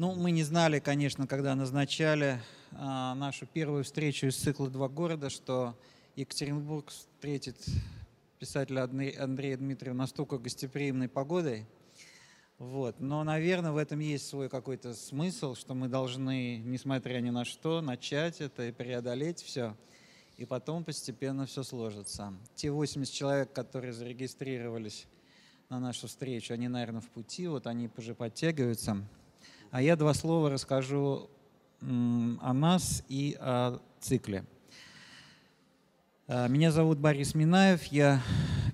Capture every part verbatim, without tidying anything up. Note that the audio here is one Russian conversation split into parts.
Ну, мы не знали, конечно, когда назначали э, нашу первую встречу из цикла «Два города», что Екатеринбург встретит писателя Андрея Дмитриева настолько гостеприимной погодой. Вот. Но, наверное, в этом есть свой какой-то смысл, что мы должны, несмотря ни на что, начать это и преодолеть все. И потом постепенно все сложится. Те восемьдесят человек, которые зарегистрировались на нашу встречу, они, наверное, в пути, вот они уже подтягиваются. А я два слова расскажу о нас и о цикле. Меня зовут Борис Минаев, я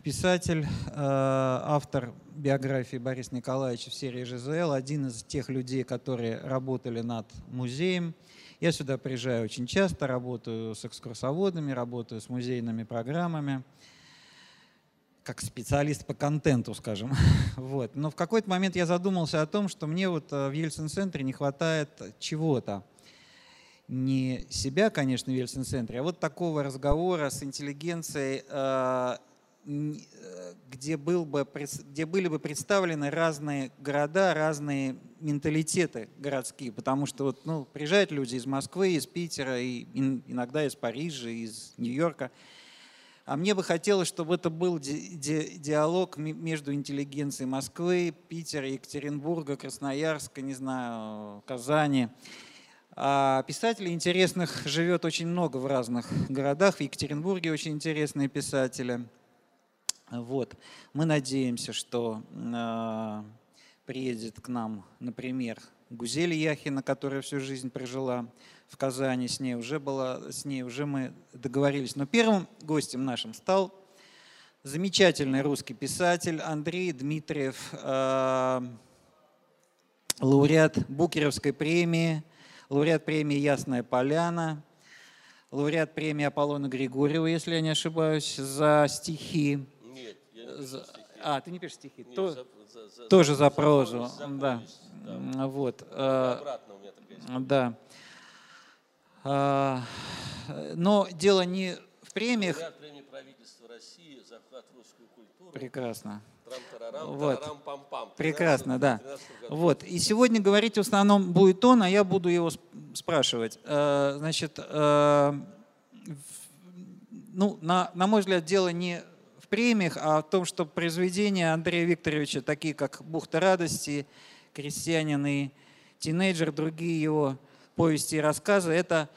писатель, автор биографии Бориса Николаевича в серии ЖЗЛ, один из тех людей, которые работали над музеем. Я сюда приезжаю очень часто, работаю с экскурсоводами, работаю с музейными программами, как специалист по контенту, скажем. Вот. Но в какой-то момент я задумался о том, что мне вот в Ельцин-центре не хватает чего-то. Не себя, конечно, в Ельцин-центре, а вот такого разговора с интеллигенцией, где, был бы, где были бы представлены разные города, разные менталитеты городские, потому что вот, ну, приезжают люди из Москвы, из Питера, и иногда из Парижа, из Нью-Йорка. А мне бы хотелось, чтобы это был ди ди диалог между интеллигенцией Москвы, Питера, Екатеринбурга, Красноярска, не знаю, Казани. А писателей интересных живет очень много в разных городах. В Екатеринбурге очень интересные писатели. Вот. Мы надеемся, что э, приедет к нам, например, Гузель Яхина, которая всю жизнь прожила в Казани, с ней уже была, с ней уже мы договорились. Но первым гостем нашим стал замечательный русский писатель Андрей Дмитриев, э, лауреат Букеровской премии, лауреат премии «Ясная Поляна», лауреат премии Аполлона Григорьева, если я не ошибаюсь, за стихи. За... А, ты не пишешь стихи? Нет, То... за, за, Тоже за, за прозу. За да. Да. Вот. Обратно у меня такая да. а... Но дело не в премиях. Лауреат премии правительства России за вклад в русскую культуру. Прекрасно. Вот. Прекрасно, да. Вот. И сегодня говорить в основном будет он, а я буду его спрашивать. Значит, ну, на, на мой взгляд, дело не... премиях, а о том, что произведения Андрея Викторовича, такие как «Бухта радости», «Крестьянин и тинейджер», другие его повести и рассказы, это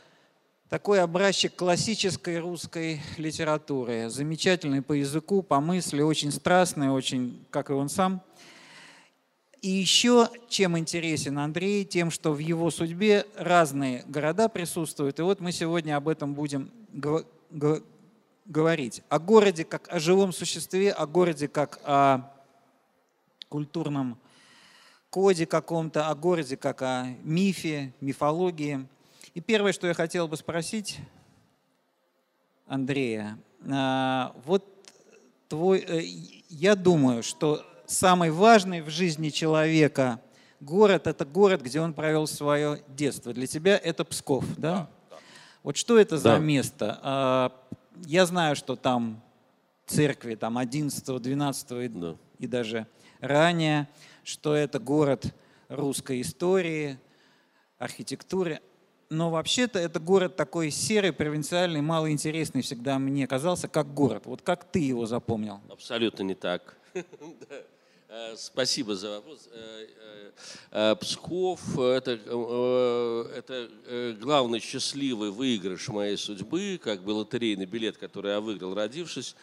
такой образчик классической русской литературы, замечательный по языку, по мысли, очень страстный, очень, как и он сам. И еще чем интересен Андрей, тем, что в его судьбе разные города присутствуют, и вот мы сегодня об этом будем говорить. Говорить о городе как о живом существе, о городе как о культурном коде каком-то, о городе как о мифе, мифологии. И первое, что я хотел бы спросить Андрея, вот твой, я думаю, что самый важный в жизни человека город – это город, где он провел свое детство. Для тебя это Псков, да? Да, да. Вот что это за да. место? Я знаю, что там церкви там одиннадцатого, двенадцатого и, да. и даже ранее, что это город русской истории, архитектуры. Но вообще-то это город такой серый, провинциальный, малоинтересный всегда мне казался, как город. Вот как ты его запомнил? Абсолютно не так. Спасибо за вопрос. Псков – это, это главный счастливый выигрыш моей судьбы, как бы лотерейный билет, который я выиграл, родившись.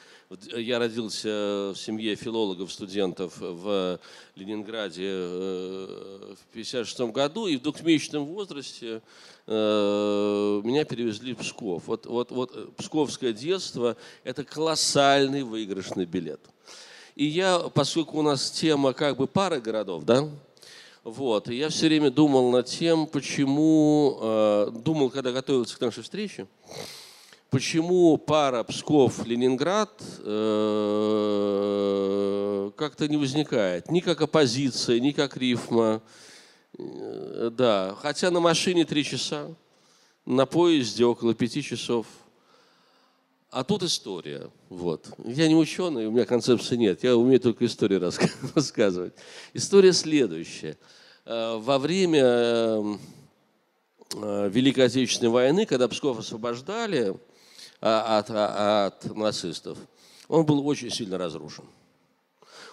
Я родился в семье филологов-студентов в Ленинграде в тысяча девятьсот пятьдесят шестом году, и в двухмесячном возрасте меня перевезли в Псков. Вот, вот, вот псковское детство – это колоссальный выигрышный билет. И я, поскольку у нас тема как бы пары городов, да, вот, и я все время думал над тем, почему, э, думал, когда готовился к нашей встрече, почему пара Псков-Ленинград э, как-то не возникает, ни как оппозиция, ни как рифма, э, да, хотя на машине три часа, на поезде около пяти часов. А тут история. Вот. Я не ученый, у меня концепции нет. Я умею только историю рассказывать. История следующая. во время Великой Отечественной войны, когда Псков освобождали от, от, от нацистов, он был очень сильно разрушен.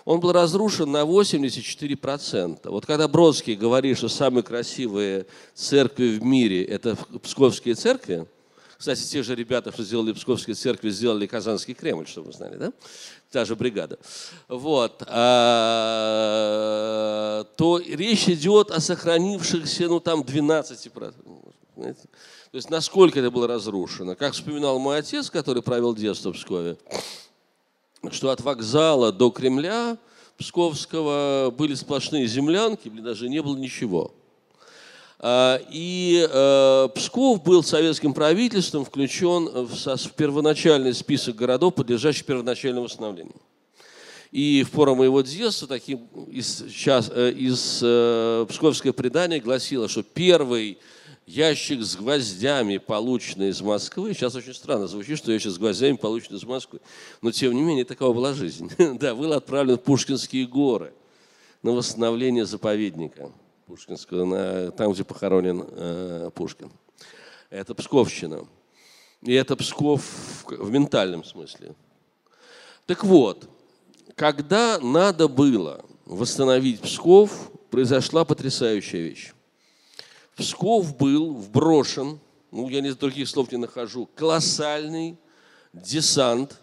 Он был разрушен на восемьдесят четыре процента. Вот когда Бродский говорит, что самые красивые церкви в мире – это псковские церкви, кстати, те же ребята, что сделали псковские церкви, сделали Казанский Кремль, чтобы вы знали, да? Та же бригада. Вот. А, то речь идет о сохранившихся, ну, там, двенадцати процентах. Понимаете? То есть, насколько это было разрушено. Как вспоминал мой отец, который провел детство в Пскове, что от вокзала до Кремля псковского были сплошные землянки, даже не было ничего. И э, Псков был советским правительством включен в, со, в первоначальный список городов, подлежащих первоначальному восстановлению. И в пору моего детства таким, из, сейчас, э, из э, псковское предание гласило, что первый ящик с гвоздями, полученный из Москвы, сейчас очень странно звучит, что ящик с гвоздями, полученный из Москвы, но тем не менее такова была жизнь, да, был отправлен в Пушкинские горы на восстановление заповедника Пушкинского, там, где похоронен э, Пушкин. Это псковщина. И это Псков в ментальном смысле. Так вот, когда надо было восстановить Псков, произошла потрясающая вещь. Псков был вброшен, ну, я других слов не нахожу, колоссальный десант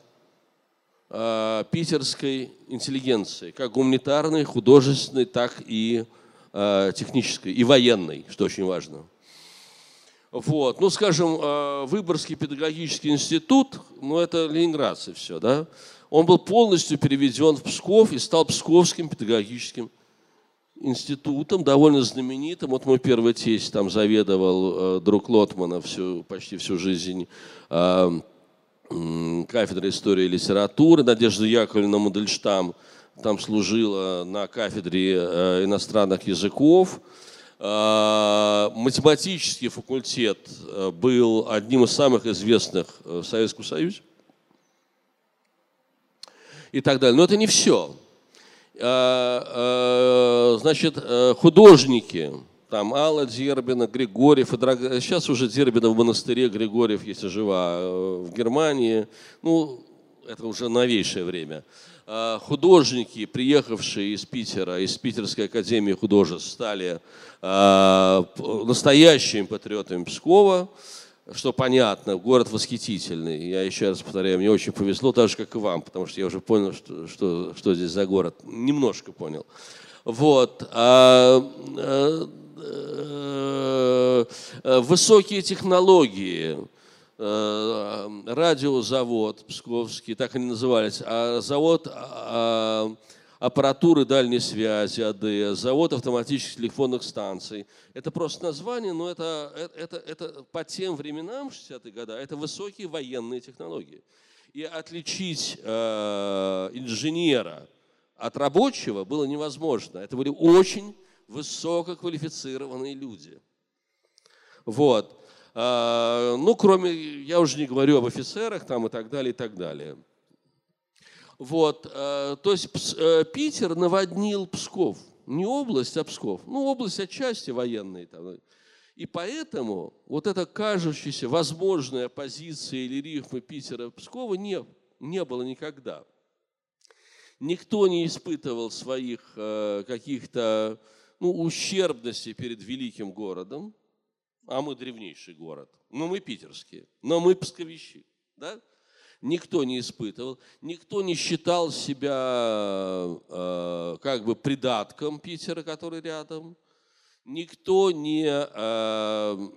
э, питерской интеллигенции, как гуманитарной, художественной, так и технической и военной, что очень важно. Вот. Ну, скажем, Выборгский педагогический институт, ну, это ленинградцы все, да, он был полностью переведен в Псков и стал Псковским педагогическим институтом, довольно знаменитым. Вот мой первый тесть там заведовал, друг Лотмана, всю, почти всю жизнь кафедрой истории и литературы, Надежда Яковлевна Мандельштам там служила на кафедре иностранных языков. Математический факультет был одним из самых известных в Советском Союзе. И так далее. Но это не все. Значит, художники, там Алла Дербина, Григорьев, сейчас уже Дербина в монастыре, Григорьев, если жива, в Германии. Ну, это уже новейшее время. Художники, приехавшие из Питера, из Питерской академии художеств, стали э, настоящими патриотами Пскова, что понятно, город восхитительный. Я еще раз повторяю, мне очень повезло, так же, как и вам, потому что я уже понял, что, что, что здесь за город. Немножко понял. Вот. А, а, а, а, высокие технологии. Радиозавод псковский, так они назывались, а завод аппаратуры дальней связи, АДС, завод автоматических телефонных станций. Это просто название, но это, это, это по тем временам, шестидесятые годы, это высокие военные технологии. И отличить э, инженера от рабочего было невозможно. Это были очень высококвалифицированные люди. Вот. Ну, кроме, я уже не говорю об офицерах там и так далее, и так далее. Вот, то есть Питер наводнил Псков. Не область, а Псков. Ну, область отчасти военной. И поэтому вот эта кажущаяся возможная оппозиция или рифмы Питера и Пскова не, не было никогда. Никто не испытывал своих каких-то, ну, ущербностей перед великим городом. А мы древнейший город, но мы питерские, но мы псковищи, да? Никто не испытывал, никто не считал себя э, как бы придатком Питера, который рядом, никто не, э,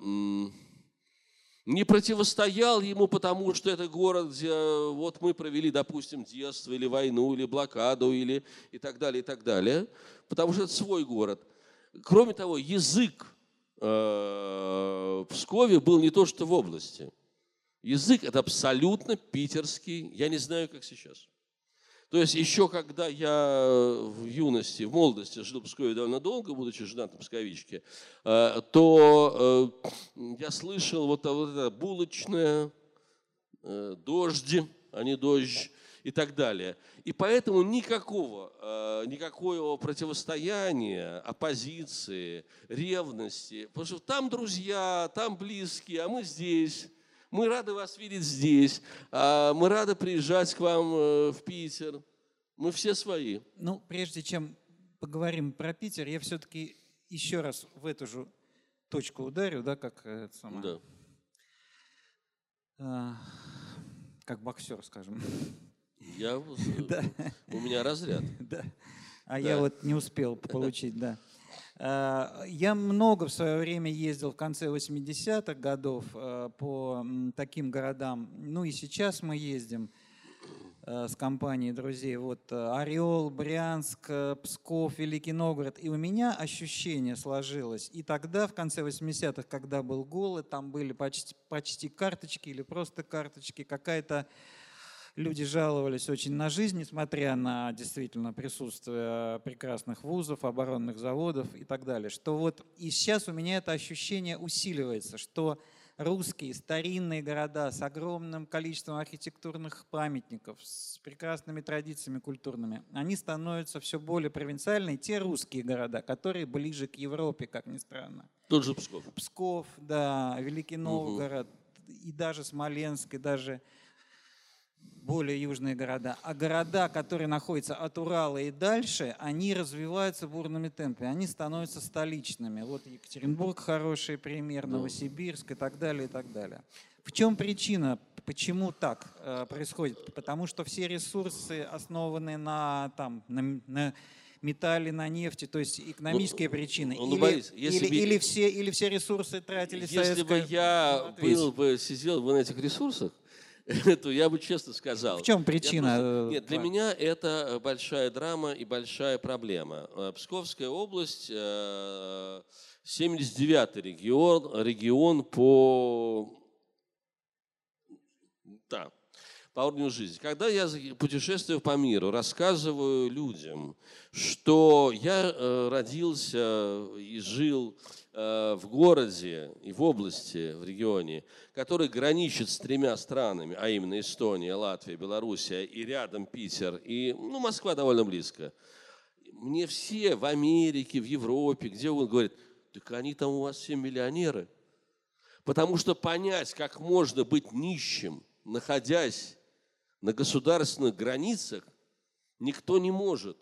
не противостоял ему, потому что это город, где вот мы провели, допустим, детство, или войну, или блокаду, или и так далее, и так далее, потому что это свой город. Кроме того, язык в Пскове был не то, что в области. Язык – это абсолютно питерский, я не знаю, как сейчас. То есть еще когда я в юности, в молодости жил в Пскове довольно долго, будучи женатым псковичке, то я слышал вот это булочное, дожди, а не дождь, и так далее. И поэтому никакого, никакого противостояния, оппозиции, ревности. Потому что там друзья, там близкие, а мы здесь. Мы рады вас видеть здесь. Мы рады приезжать к вам в Питер. Мы все свои. Ну, прежде чем поговорим про Питер, я все-таки еще раз в эту же точку ударю, да, как это самое. Да. Как боксер, скажем. Я, да. У меня разряд. Да. А да. Я вот не успел получить, да. Я много в свое время ездил в конце восьмидесятых годов по таким городам. Ну и сейчас мы ездим с компанией друзей. Вот Орел, Брянск, Псков, Великий Новгород. И у меня ощущение сложилось. И тогда, в конце восьмидесятых, когда был голод, там были почти, почти карточки или просто карточки, какая-то... Люди жаловались очень на жизнь, несмотря на действительно присутствие прекрасных вузов, оборонных заводов и так далее. Что вот и сейчас у меня это ощущение усиливается, что русские старинные города с огромным количеством архитектурных памятников, с прекрасными традициями культурными, они становятся все более провинциальными. Те русские города, которые ближе к Европе, как ни странно. Тот же Псков. Псков, да, Великий Новгород, угу. И даже Смоленск, и даже... более южные города, а города, которые находятся от Урала и дальше, они развиваются бурными темпами, они становятся столичными. Вот Екатеринбург хороший пример, Новосибирск и так далее, и так далее. В чем причина, почему так э, происходит? Потому что все ресурсы основаны на, там, на, на металле, на нефти, то есть экономические ну, причины. Ну, или, Борис, если или, бы, или, все, или все ресурсы тратили советское... Если бы я был бы, сидел бы на этих ресурсах, это я бы честно сказал. В чем причина? Просто... Нет, для меня это большая драма и большая проблема. Псковская область, семьдесят девятый регион, регион по... Да, по уровню жизни. Когда я путешествую по миру, рассказываю людям, что я родился и жил... в городе и в области, в регионе, который граничит с тремя странами, а именно Эстония, Латвия, Белоруссия и рядом Питер, и ну, Москва довольно близко. Мне все в Америке, в Европе, где он говорит, так они там у вас все миллионеры. Потому что понять, как можно быть нищим, находясь на государственных границах, никто не может.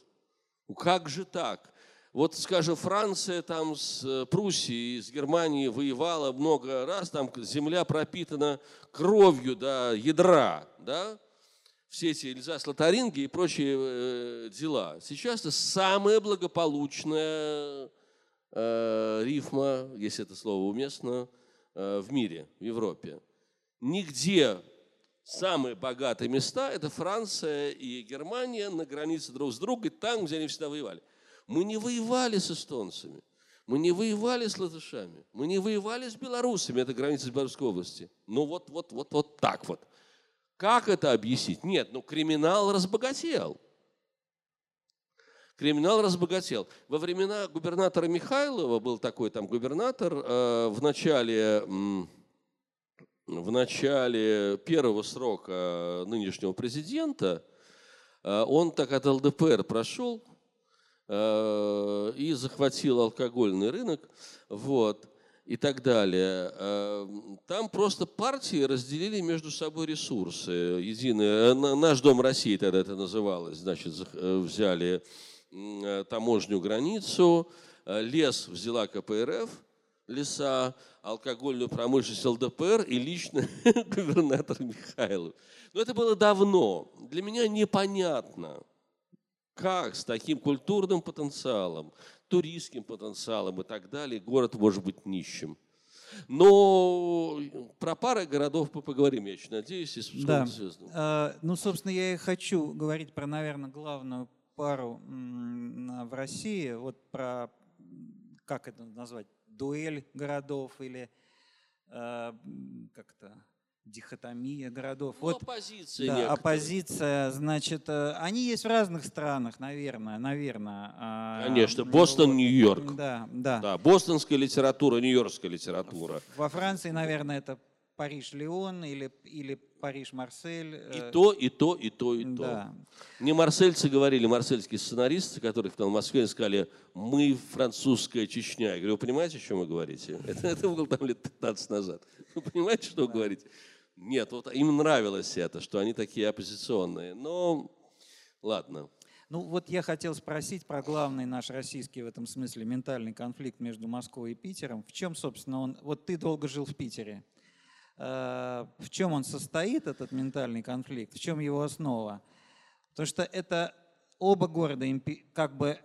Как же так? Вот, скажем, Франция там с Пруссией, с Германией воевала много раз, там земля пропитана кровью до ядра, да? Все эти Эльзас-Лотаринги и прочие э, дела. Сейчас это самая благополучная э, рифма, если это слово уместно, э, в мире, в Европе. Нигде самые богатые места – это Франция и Германия на границе друг с другом, там, где они всегда воевали. Мы не воевали с эстонцами, мы не воевали с латышами, мы не воевали с белорусами, это граница Белорусской области. Ну вот, вот, вот, вот так вот. Как это объяснить? Нет, ну криминал разбогател. Криминал разбогател. Во времена губернатора Михайлова был такой там губернатор э, в начале, э, в начале первого срока нынешнего президента, э, он так от ЛДПР прошел, и захватил алкогольный рынок, вот, и так далее. Там просто партии разделили между собой ресурсы. Единый, наш Дом России тогда это называлось, значит, взяли таможню, границу, лес взяла ка пэ эр эф, леса, алкогольную промышленность эл дэ пэ эр и лично губернатор Михайлов. Но это было давно. Для меня непонятно. Как с таким культурным потенциалом, туристским потенциалом и так далее город может быть нищим. Но про пары городов мы поговорим, я еще надеюсь, и с Псковом связанным. Да. Ну, собственно, я и хочу говорить про, наверное, главную пару в России, вот про, как это назвать, дуэль городов или как-то… Дихотомия городов. Ну, вот, оппозиция. Да, некоторые. Оппозиция, значит, они есть в разных странах, наверное, наверное. Конечно, Бостон, Нью-Йорк. Да, да. Да, бостонская литература, нью-йоркская литература. Во Франции, наверное, это Париж-Лион или, или Париж-Марсель. И то, и то, и то, и да. то. Не марсельцы говорили, марсельские сценаристы, которых там в Москве сказали, мы французская Чечня. Я говорю, вы понимаете, о чем вы говорите? Это, это было там лет пятнадцать назад. Вы понимаете, что да. вы говорите? Нет, вот им нравилось это, что они такие оппозиционные. Но ладно. Ну вот я хотел спросить про главный наш российский в этом смысле ментальный конфликт между Москвой и Питером. В чем, собственно, он… Вот ты долго жил в Питере. В чем он состоит, этот ментальный конфликт? В чем его основа? Потому что это оба города как бы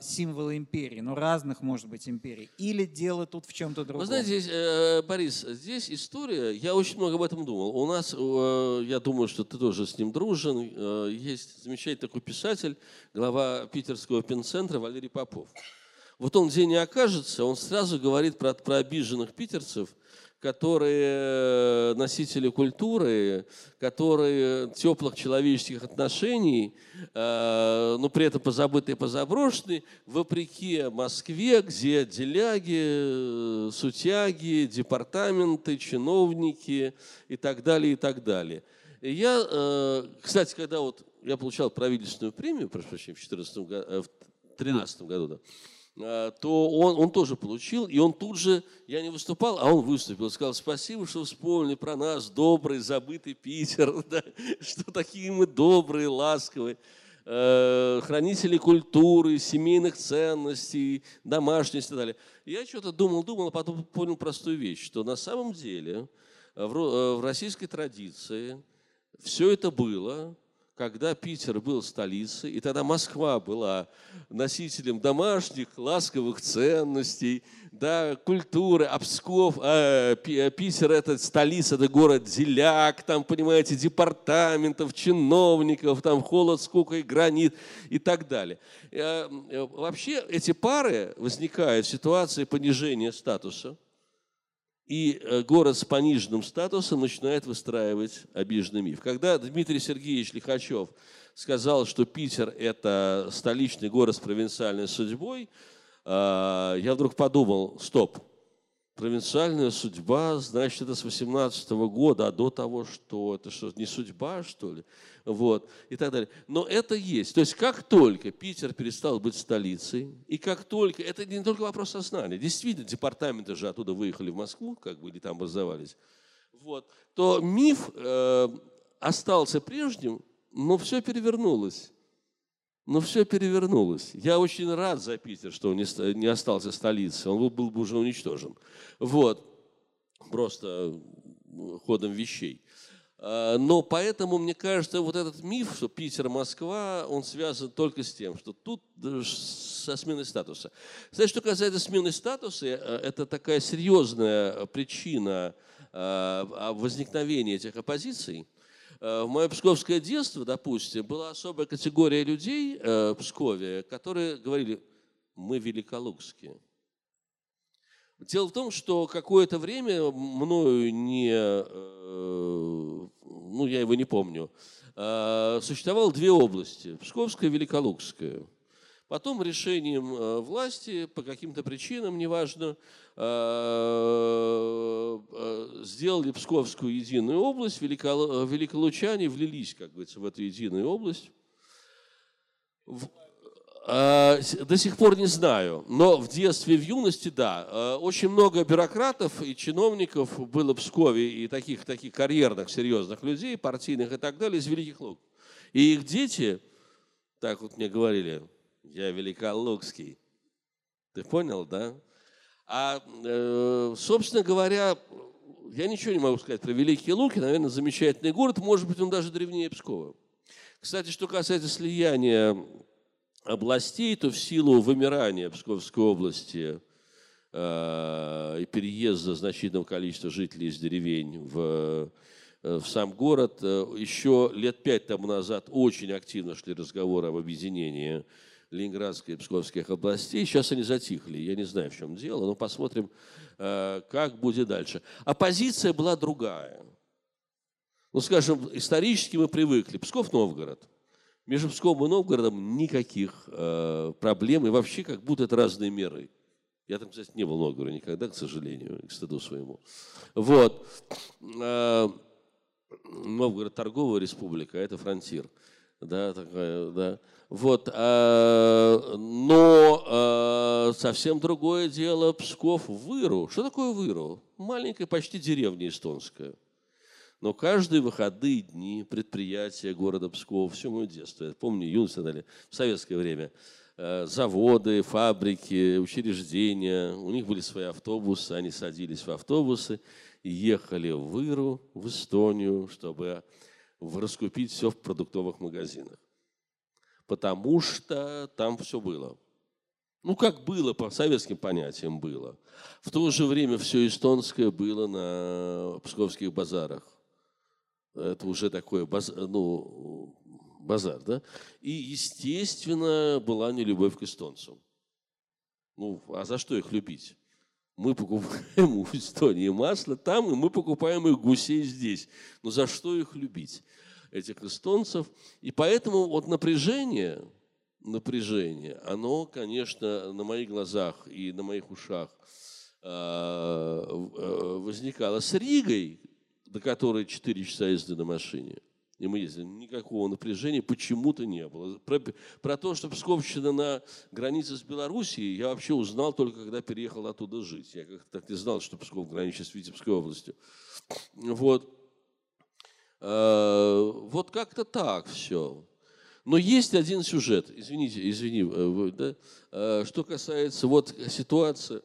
символы империи, но разных, может быть, империй. Или дело тут в чем-то другом? Вы знаете, здесь, Борис, здесь история, я очень много об этом думал. У нас, я думаю, что ты тоже с ним дружен, есть замечательный такой писатель, глава питерского пенцентра Валерий Попов. Вот он где не окажется, он сразу говорит про, про обиженных питерцев, которые носители культуры, которые теплых человеческих отношений, э, но при этом позабытые, позаброшенные, вопреки Москве, где деляги, сутяги, департаменты, чиновники и так далее, и так далее. И я, э, кстати, когда вот я получал правительственную премию, прошу прощения, в две тысячи тринадцатом году, да, то он, он тоже получил, и он тут же, я не выступал, а он выступил, сказал, спасибо, что вспомнили про нас, добрый, забытый Питер, да, что такие мы добрые, ласковые, э, хранители культуры, семейных ценностей, домашности и так далее. Я что-то думал, думал, а потом понял простую вещь, что на самом деле в, в российской традиции все это было, когда Питер был столицей, и тогда Москва была носителем домашних, ласковых ценностей, да, культуры, а Псков, а Питер – это столица, это город деляк, там, понимаете, департаментов, чиновников, там холод, скука и гранит и так далее. Вообще эти пары возникают в ситуации понижения статуса, и город с пониженным статусом начинает выстраивать обиженный миф. Когда Дмитрий Сергеевич Лихачев сказал, что Питер – это столичный город с провинциальной судьбой, я вдруг подумал, стоп, провинциальная судьба, значит, это с восемнадцатого года, а до того, что это что, не судьба, что ли? Вот, и так далее. Но это есть. То есть как только Питер перестал быть столицей, и как только… Это не только вопрос сознания. Действительно, департаменты же оттуда выехали в Москву, как бы, или там образовались. Вот. То миф э, остался прежним, но все перевернулось. Но все перевернулось. Я очень рад за Питер, что он не остался столицей. Он был бы уже уничтожен. Вот. Просто ходом вещей. Но поэтому, мне кажется, вот этот миф, что Питер-Москва, он связан только с тем, что тут со сменой статуса. Знаете, что касается смены статуса, это такая серьезная причина возникновения этих оппозиций. В мое псковское детство, допустим, была особая категория людей в Пскове, которые говорили, мы великолукские. Дело в том, что какое-то время мною не, ну я его не помню, существовало две области, Псковская и Великолукская. Потом решением власти, по каким-то причинам, неважно, сделали Псковскую единую область, великолучане влились, как говорится, в эту единую область. До сих пор не знаю, но в детстве, в юности, да. Очень много бюрократов и чиновников было в Пскове, и таких, таких карьерных, серьезных людей, партийных и так далее, из Великих Лук. И их дети, так вот мне говорили, я великолукский. Ты понял, да? А, собственно говоря, я ничего не могу сказать про Великие Луки, наверное, замечательный город, может быть, он даже древнее Пскова. Кстати, что касается слияния областей, то в силу вымирания Псковской области э, и переезда значительного количества жителей из деревень в, э, в сам город, э, еще лет пять тому назад очень активно шли разговоры об объединении Ленинградской и Псковских областей. Сейчас они затихли, я не знаю, в чем дело, но посмотрим, э, как будет дальше. Оппозиция была другая. Ну, скажем, исторически мы привыкли. Псков-Новгород. Между Псковом и Новгородом никаких э, проблем, и вообще как будто это разные миры. Я там, кстати, не был в Новгороде никогда, к сожалению, к стыду своему. Вот. Новгород – торговая республика, а это фронтир. Да, такая, да. Вот. Но совсем другое дело Псков – Выру. Что такое Выру? Маленькая почти деревня эстонская. Но каждые выходные дни предприятия города Пскова, все мое детство, я помню, юность и так далее, в советское время, заводы, фабрики, учреждения, у них были свои автобусы, они садились в автобусы и ехали в Выру, в Эстонию, чтобы раскупить все в продуктовых магазинах. Потому что там все было. Ну, как было, по советским понятиям было. В то же время все эстонское было на псковских базарах. Это уже такой баз, ну, базар, да? И, естественно, была нелюбовь к эстонцам. Ну, а за что их любить? Мы покупаем у Эстонии масло там, и мы покупаем их гусей здесь. Но за что их любить, этих эстонцев? И поэтому вот напряжение, напряжение, оно, конечно, на моих глазах и на моих ушах возникало с Ригой, до которой четыре часа езды на машине. И мы ездили. Никакого напряжения почему-то не было. Про, про то, что псковщина на границе с Белоруссией, я вообще узнал только, когда переехал оттуда жить. Я как-то так не знал, что Псков граничит с Витебской областью. Вот, э, вот как-то так все. Но есть один сюжет, извините, извини, э, да, что касается вот ситуации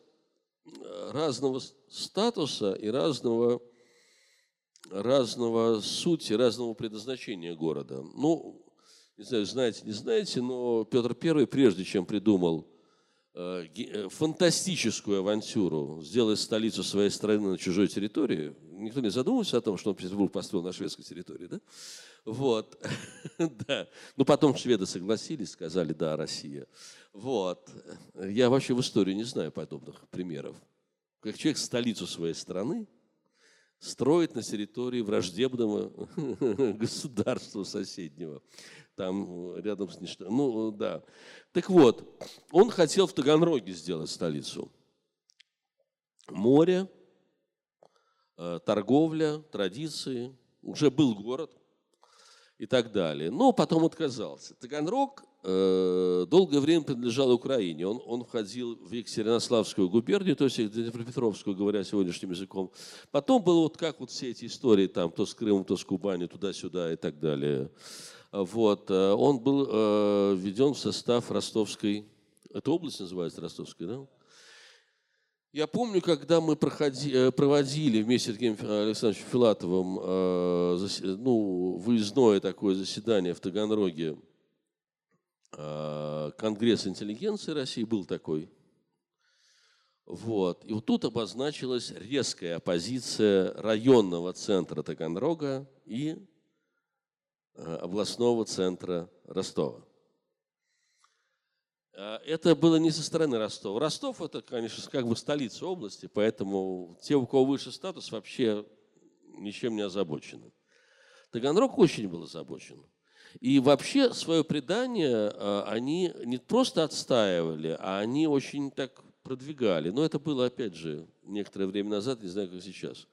разного статуса и разного... разного сути, разного предназначения города. Ну, не знаю, знаете, не знаете, но Петр Первый, прежде чем придумал э, фантастическую авантюру сделать столицу своей страны на чужой территории, никто не задумывался о том, что он Петербург построил на шведской территории, да? Вот, да. Ну, потом шведы согласились, сказали, да, Россия. Вот. Я вообще в истории не знаю подобных примеров. Как человек столицу своей страны строит на территории враждебного государства соседнего. Там рядом с ничто. Ну, да. Так вот, он хотел в Таганроге сделать столицу. Море, торговля, традиции. Уже был город и так далее. Но потом отказался. Таганрог долгое время принадлежал Украине. Он, он входил в Екатеринославскую губернию, то есть Днепропетровскую, говоря сегодняшним языком. Потом было вот как вот все эти истории, там, то с Крымом, то с Кубанью, туда-сюда и так далее. Вот. Он был э, введен в состав Ростовской, это область называется Ростовской, да? Я помню, когда мы проходи, проводили вместе с Евгением Александровичем Филатовым э, засед, ну, выездное такое заседание в Таганроге, Конгресс интеллигенции России был такой. Вот. И вот тут обозначилась резкая оппозиция районного центра Таганрога и областного центра Ростова. Это было не со стороны Ростова. Ростов – это, конечно, как бы столица области, поэтому те, у кого выше статус, вообще ничем не озабочены. Таганрог очень был озабочен. И вообще свое предание они не просто отстаивали, а они очень так продвигали. Но это было, опять же, некоторое время назад, не знаю, как сейчас.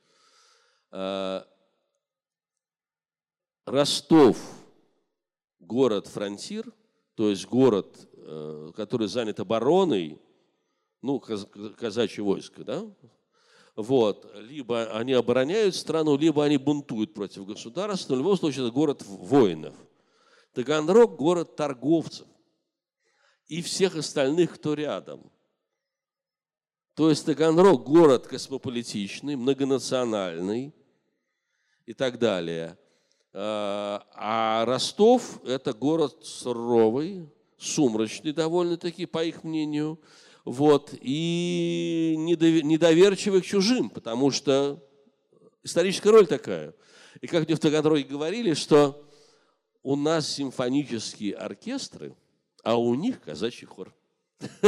Ростов – город-фронтир, то есть город, который занят обороной, ну, казачье войско, да? Вот. Либо они обороняют страну, либо они бунтуют против государства, но в любом случае это город воинов. Таганрог – город торговцев и всех остальных, кто рядом. То есть Таганрог – город космополитичный, многонациональный и так далее. А Ростов – это город суровый, сумрачный довольно-таки, по их мнению, вот, и недоверчивый к чужим, потому что историческая роль такая. И как мне в Таганроге говорили, что у нас симфонические оркестры, а у них казачий хор.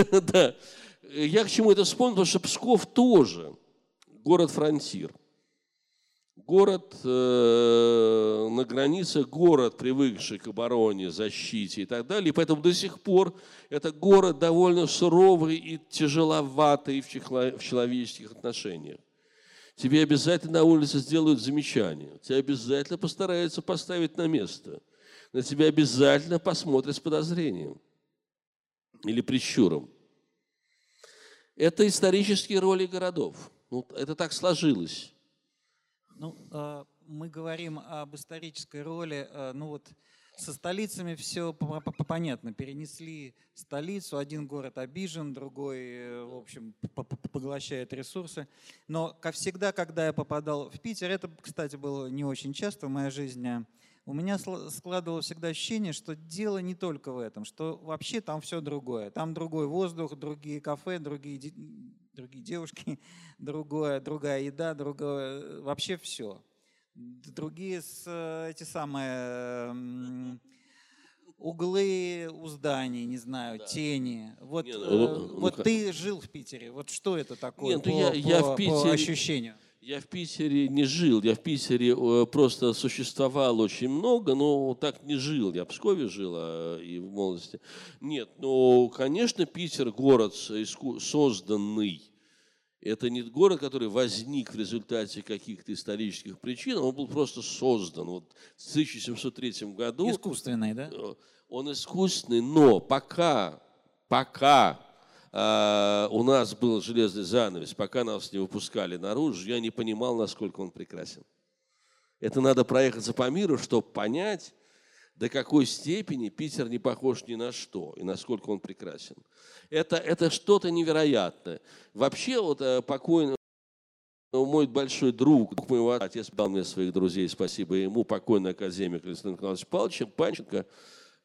Да. Я к чему это вспомнил, потому что Псков тоже город-фронтир. Город, э, на границе город, привыкший к обороне, защите и так далее. И поэтому до сих пор это город довольно суровый и тяжеловатый в, чехло, в человеческих отношениях. Тебе обязательно на улице сделают замечания, тебя обязательно постараются поставить на место, на тебя обязательно посмотрят с подозрением или прищуром. Это исторические роли городов. Ну, это так сложилось. Ну, мы говорим об исторической роли. Ну вот со столицами все понятно. Перенесли столицу, один город обижен, другой, в общем, поглощает ресурсы. Но как всегда, когда я попадал в Питер, это, кстати, было не очень часто в моей жизни, у меня складывалось всегда ощущение, что дело не только в этом, что вообще там все другое. Там другой воздух, другие кафе, другие... другие девушки, другое, другая еда, другое, вообще все. Другие с, эти самые углы у зданий, не знаю, да. Тени. Вот, Нет, ну, вот ну, ты ну, жил в Питере, вот что это такое нет, по, я, я по, в Питере, по ощущению? Я в Питере не жил, я в Питере просто существовал очень много, но так не жил. Я в Пскове жил а и в молодости. Нет, ну, конечно, Питер – город созданный. Это не город, который возник в результате каких-то исторических причин, он был просто создан вот в тысяча семьсот третьем году. Искусственный, да? Он искусственный, но пока, пока э, у нас был железный занавес, пока нас не выпускали наружу, я не понимал, насколько он прекрасен. Это надо проехаться по миру, чтобы понять, до какой степени Питер не похож ни на что и насколько он прекрасен. Это, это что-то невероятное. Вообще, вот покойный мой большой друг, друг моего отец, дал мне своих друзей, спасибо ему, покойный академик Александр Николаевич Павлович Панченко,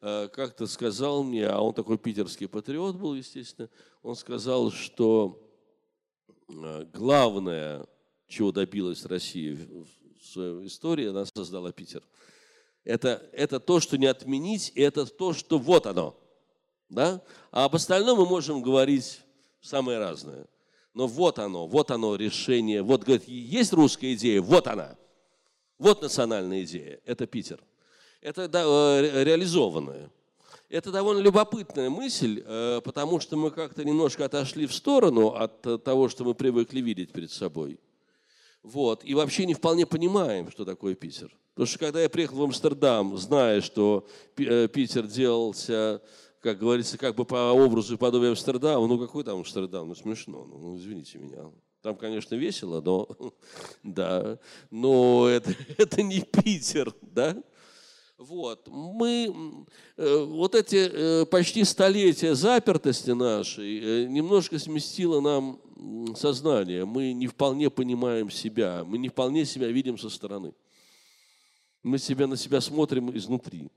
как-то сказал мне, а он такой питерский патриот был, естественно, он сказал, что главное, чего добилась Россия в своей истории, она создала Питер. Это, это то, что не отменить, это то, что вот оно. Да? А об остальном мы можем говорить самое разное. Но вот оно, вот оно решение. Вот, говорит, есть русская идея, вот она. Вот национальная идея. Это Питер. Это да, реализованное. Это довольно любопытная мысль, потому что мы как-то немножко отошли в сторону от того, что мы привыкли видеть перед собой. Вот. И вообще не вполне понимаем, что такое Питер. Потому что когда я приехал в Амстердам, зная, что Питер делался, как говорится, как бы по образу и подобию Амстердама, ну какой там Амстердам, ну смешно, ну извините меня. Там, конечно, весело, но, да, но это, это не Питер, да. Вот, мы, вот эти почти столетия запертости нашей немножко сместило нам сознание. Мы не вполне понимаем себя, мы не вполне себя видим со стороны. Мы себя на себя смотрим изнутри,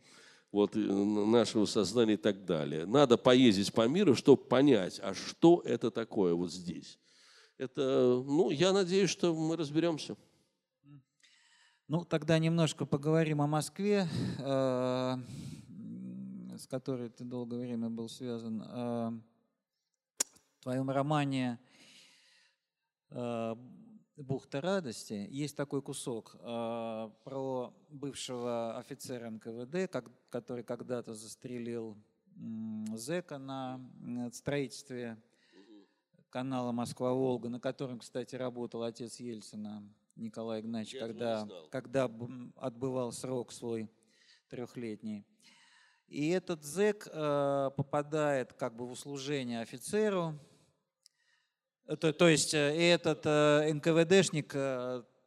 вот, нашего сознания и так далее. Надо поездить по миру, чтобы понять, а что это такое вот здесь. Это, ну, я надеюсь, что мы разберемся. Ну, тогда немножко поговорим о Москве, э, с которой ты долгое время был связан. Э, в твоем романе э, «Бухта радости» есть такой кусок э, про бывшего офицера эн ка вэ дэ, как, который когда-то застрелил э, зэка на э, строительстве канала «Москва-Волга», на котором, кстати, работал отец Ельцина Николай Игнатьевич, когда, когда отбывал срок свой трехлетний. И этот зэк э, попадает как бы в услужение офицеру. То, то есть этот эн ка вэ дэшник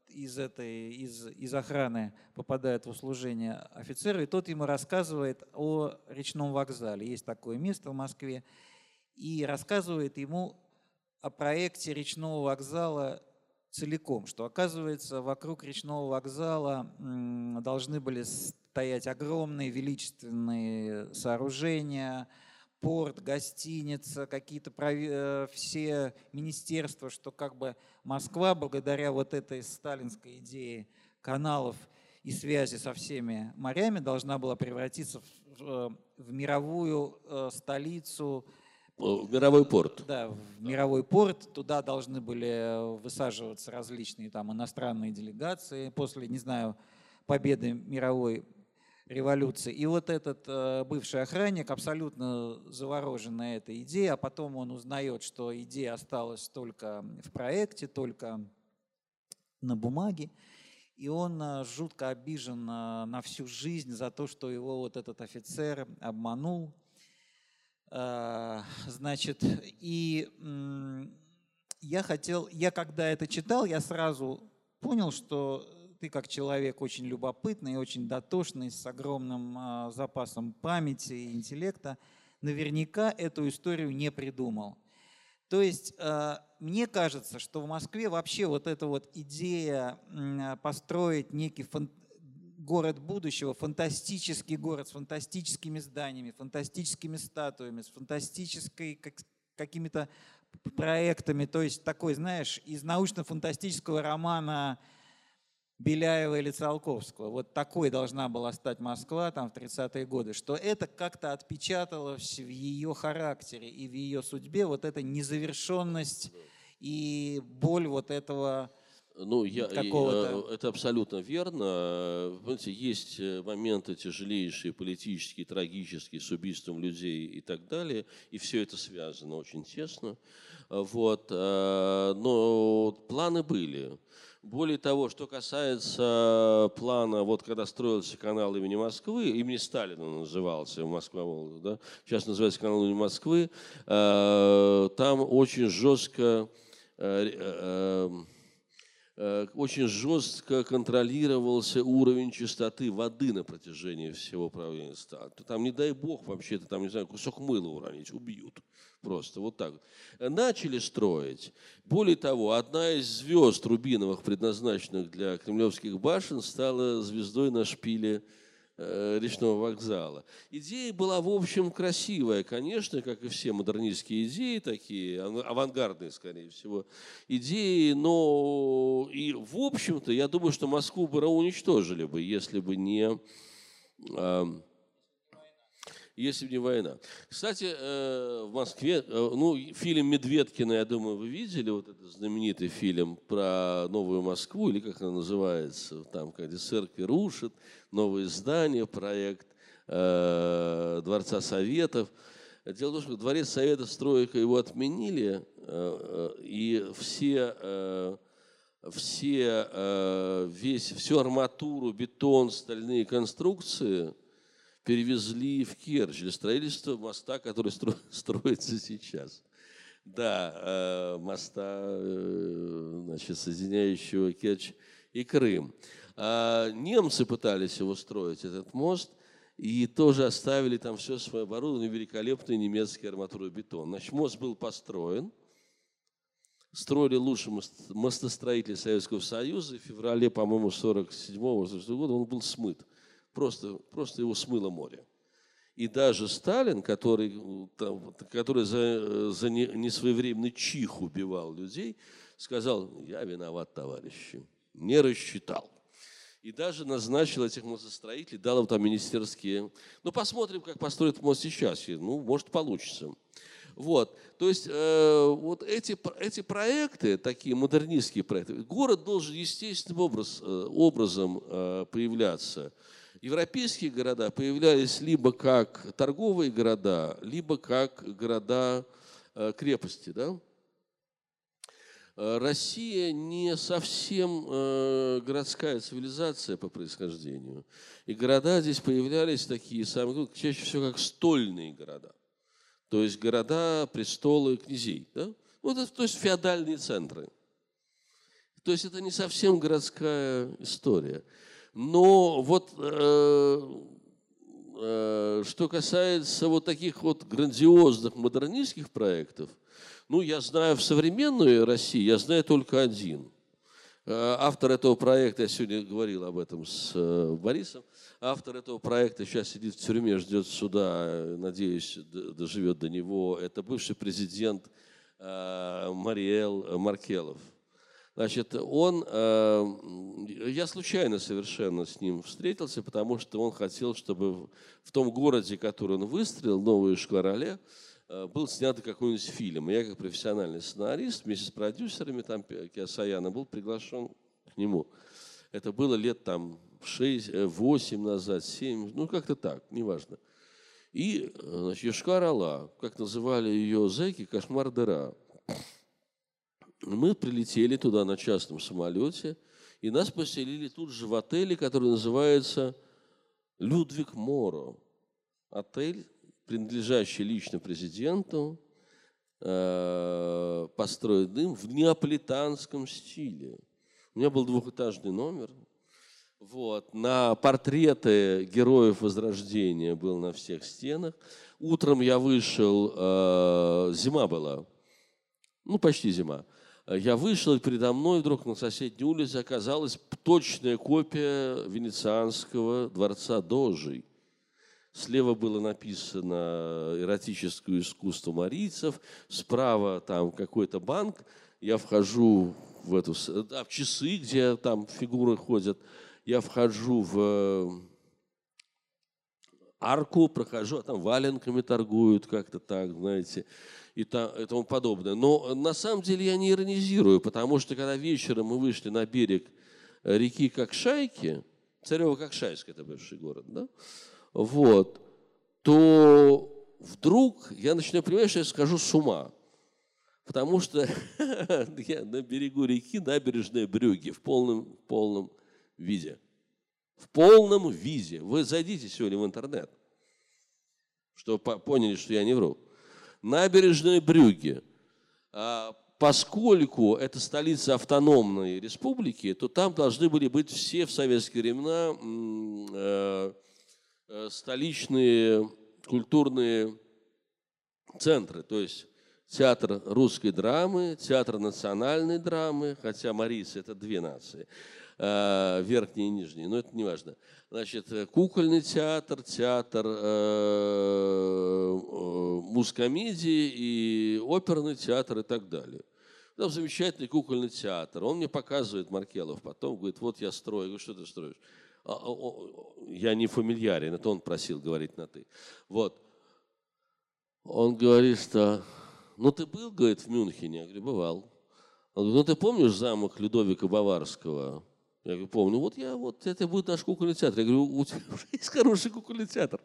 из, этой, из, из охраны попадает в услужение офицеру, и тот ему рассказывает о речном вокзале. Есть такое место в Москве. И рассказывает ему о проекте речного вокзала целиком, что, оказывается, вокруг речного вокзала должны были стоять огромные величественные сооружения, порт, гостиница, какие-то все министерства, что как бы Москва, благодаря вот этой сталинской идее каналов и связи со всеми морями, должна была превратиться в, в мировую столицу Мировой порт. Да, в мировой порт. Туда должны были высаживаться различные там иностранные делегации после, не знаю, победы мировой революции. И вот этот э, бывший охранник абсолютно заворожен этой идеей, а потом он узнает, что идея осталась только в проекте, только на бумаге. И он э, жутко обижен э, на всю жизнь за то, что его вот этот офицер обманул. Э, значит, и э, я хотел, я когда это читал, я сразу понял, что ты как человек очень любопытный, очень дотошный, с огромным э, запасом памяти и интеллекта, наверняка эту историю не придумал. То есть э, мне кажется, что в Москве вообще вот эта вот идея э, построить некий фан- город будущего, фантастический город с фантастическими зданиями, фантастическими статуями, с фантастической как, какими-то проектами, то есть такой, знаешь, из научно-фантастического романа Беляева или Циолковского. Вот такой должна была стать Москва там в тридцатые годы, что это как-то отпечаталось в ее характере и в ее судьбе, вот эта незавершенность и боль вот этого ну, я, какого-то... Это абсолютно верно. Понимаете, есть моменты тяжелейшие, политические, трагические, с убийством людей и так далее, и все это связано очень тесно. Вот. Но планы были. Более того, что касается плана, вот когда строился канал имени Москвы, имени Сталина назывался Москва-Волга, да? Сейчас называется канал имени Москвы, там очень жестко, очень жестко контролировался уровень чистоты воды на протяжении всего правления Сталина. Там, не дай бог, вообще-то, там, не знаю, кусок мыла уронить, убьют. Просто вот так. Начали строить. Более того, одна из звезд рубиновых, предназначенных для кремлевских башен, стала звездой на шпиле э, речного вокзала. Идея была, в общем, красивая, конечно, как и все модернистские идеи, такие авангардные, скорее всего, идеи, но и, в общем-то, я думаю, что Москву бы уничтожили бы, если бы не... Э, Если бы не война. Кстати, в Москве, ну, фильм Медведкина, я думаю, вы видели, вот этот знаменитый фильм про Новую Москву, или как она называется, там, где церкви рушат, новые здания, проект э, Дворца Советов. Дело в том, что Дворец Советов, стройка, его отменили, э, и все... Э, все, э, весь, всю арматуру, бетон, стальные конструкции перевезли в Керчь для строительства моста, который стро, строится сейчас. Да, э, моста, э, значит, соединяющего Керчь и Крым. А немцы пытались его строить, этот мост, и тоже оставили там все свое оборудование, великолепный немецкий арматуробетон. Значит, мост был построен. Строили лучшие мостостроители Советского Союза. В феврале, по-моему, сорок седьмого года он был смыт. Просто, просто его смыло море. И даже Сталин, который, там, который за, за несвоевременный чих убивал людей, сказал: я виноват, товарищи, не рассчитал. И даже назначил этих мостостроителей, дал им там министерские... Ну, посмотрим, как построят мост сейчас. Ну, может, получится. Вот. То есть э, вот эти, эти проекты, такие модернистские проекты, город должен естественным образ, образом э, появляться. Европейские города появлялись либо как торговые города, либо как города-крепости. Да? Россия не совсем городская цивилизация по происхождению. И города здесь появлялись такие самые, чаще всего как стольные города. То есть города, престолы, князей. Да? Вот это, то есть феодальные центры. То есть это не совсем городская история. Но вот э, э, что касается вот таких вот грандиозных модернистских проектов, ну, я знаю в современную Россию, я знаю только один. Э, автор этого проекта, я сегодня говорил об этом с э, Борисом, автор этого проекта сейчас сидит в тюрьме, ждет суда, надеюсь, доживет до него. Это бывший президент э, Мариэл Маркелов. Значит, он, э, я случайно совершенно с ним встретился, потому что он хотел, чтобы в том городе, который он выстрелил, Новой Йошкар-Оле, был снят какой-нибудь фильм. И я, как профессиональный сценарист, вместе с продюсерами там Киосаяна был приглашен к нему. Это было лет там шесть, восемь назад, семь, ну как-то так, неважно. И Йошкар-Ола, как называли ее зэки, кошмар-дыра. Мы прилетели туда на частном самолете, и нас поселили тут же в отеле, который называется «Людвиг Моро». Отель, принадлежащий лично президенту, построенным в неаполитанском стиле. У меня был двухэтажный номер. Вот. На портреты героев Возрождения был на всех стенах. Утром я вышел, э, зима была, ну почти зима. Я вышел, и передо мной вдруг на соседней улице оказалась точная копия венецианского дворца Дожи. Слева было написано «Эротическое искусство марийцев», справа там какой-то банк. Я вхожу в, эту, в часы, где там фигуры ходят. Я вхожу в арку, прохожу, а там валенками торгуют, как-то так, знаете, и тому подобное. Но на самом деле я не иронизирую, потому что когда вечером мы вышли на берег реки Кокшайки, Царёво-Кокшайск – это бывший город, да? Вот, то вдруг я начинаю понимать, что я схожу с ума. Потому что я на берегу реки Набережная Брюгге в полном, полном виде. В полном виде. Вы зайдите сегодня в интернет, чтобы поняли, что я не вру. Набережная Брюгге. Поскольку это столица автономной республики, то там должны были быть все в советские времена столичные культурные центры. То есть театр русской драмы, театр национальной драмы, хотя марийцы – это две нации, верхние и нижние, но это не важно. Значит, кукольный театр, театр мускомедии и оперный театр и так далее. Там замечательный кукольный театр. Он мне показывает, Маркелов, потом говорит, вот я строю. Я говорю, что ты строишь? Я не фамильярен, это он просил говорить на «ты». Вот. Он говорит, что... Ну, ты был, говорит, в Мюнхене? Я говорю, бывал. Он говорит, ну, ты помнишь замок Людовика Баварского? Я говорю, помню. Вот я, вот это будет наш кукольный театр. Я говорю, у тебя уже есть хороший кукольный театр.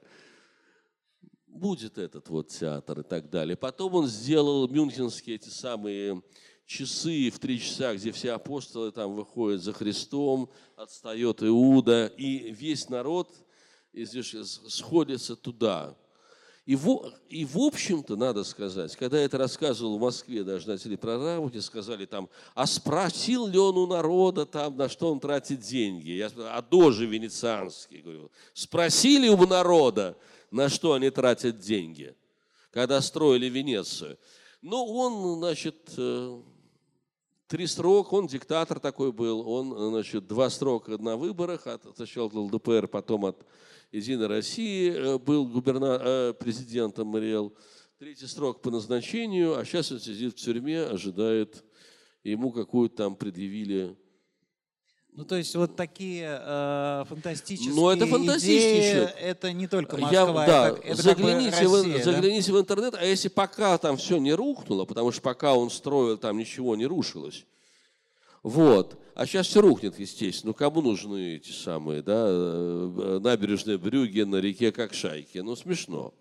Будет этот вот театр и так далее. Потом он сделал мюнхенские эти самые часы в три часа, где все апостолы там выходят за Христом, отстает Иуда, и весь народ сходится туда. И в, и в общем-то, надо сказать, когда я это рассказывал в Москве, даже на телепрограмме, сказали там, а спросил ли он у народа, там, на что он тратит деньги? Я сказал, а дожи венецианские. Говорю, спросили у народа, на что они тратят деньги, когда строили Венецию. Но он, значит, три срока, он диктатор такой был, он, значит, два срока на выборах, сначала от ЛДПР, потом от... «Единой России» был губерна... президентом МРЛ, третий срок по назначению, а сейчас он сидит в тюрьме, ожидает, ему какую-то там предъявили. Ну, то есть вот такие э, фантастические Но это идеи, это не только Москва, Я, да, это, это загляните, как бы Россия, в, да? загляните в интернет, а если пока там все не рухнуло, потому что пока он строил, там ничего не рушилось, вот. А сейчас все рухнет, естественно. Ну, кому нужны эти самые, да, Набережные Брюгге на реке Кокшайки? Ну, смешно.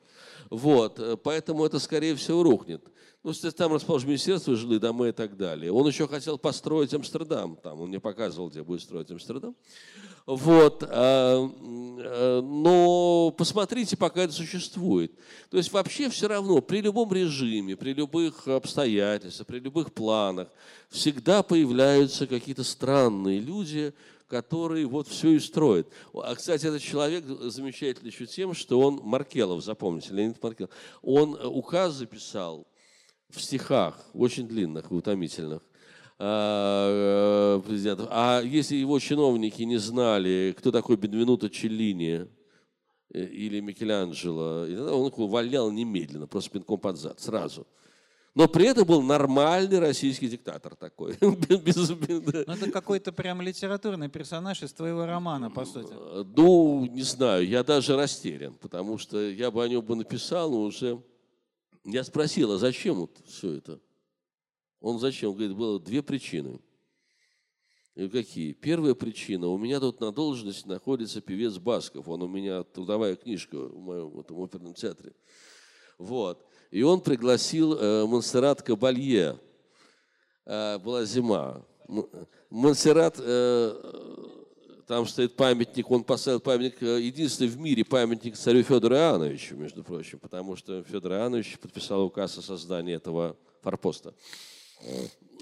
Вот. Поэтому это, скорее всего, рухнет. Ну, там расположено министерство, жилые дома и так далее. Он еще хотел построить Амстердам. Там он мне показывал, где будет строить Амстердам. Вот. Но посмотрите, пока это существует. То есть вообще все равно при любом режиме, при любых обстоятельствах, при любых планах всегда появляются какие-то странные люди, которые вот все и строят. А, кстати, этот человек замечательный еще тем, что он Маркелов, запомните, Леонид Маркелов, он указы писал в стихах, очень длинных и утомительных, президентов. А если его чиновники не знали, кто такой Бенвенуто Челлини или Микеланджело, он их увольнял немедленно, просто пинком под зад, сразу. Но при этом был нормальный российский диктатор такой. Это какой-то прям литературный персонаж из твоего романа, по сути. Ну, не знаю, я даже растерян, потому что я бы о нем бы написал, но уже я спросил, а зачем вот все это? Он зачем? Он говорит, было две причины. И какие? Первая причина. У меня тут на должности находится певец Басков. Он у меня трудовая книжка в моем вот, в оперном театре. Вот. И он пригласил э, Монсеррат Кабалье. Э, была зима. Монсеррат, э, там стоит памятник, он поставил памятник, единственный в мире памятник царю Федору Иоанновичу, между прочим, потому что Федор Иоаннович подписал указ о создании этого форпоста.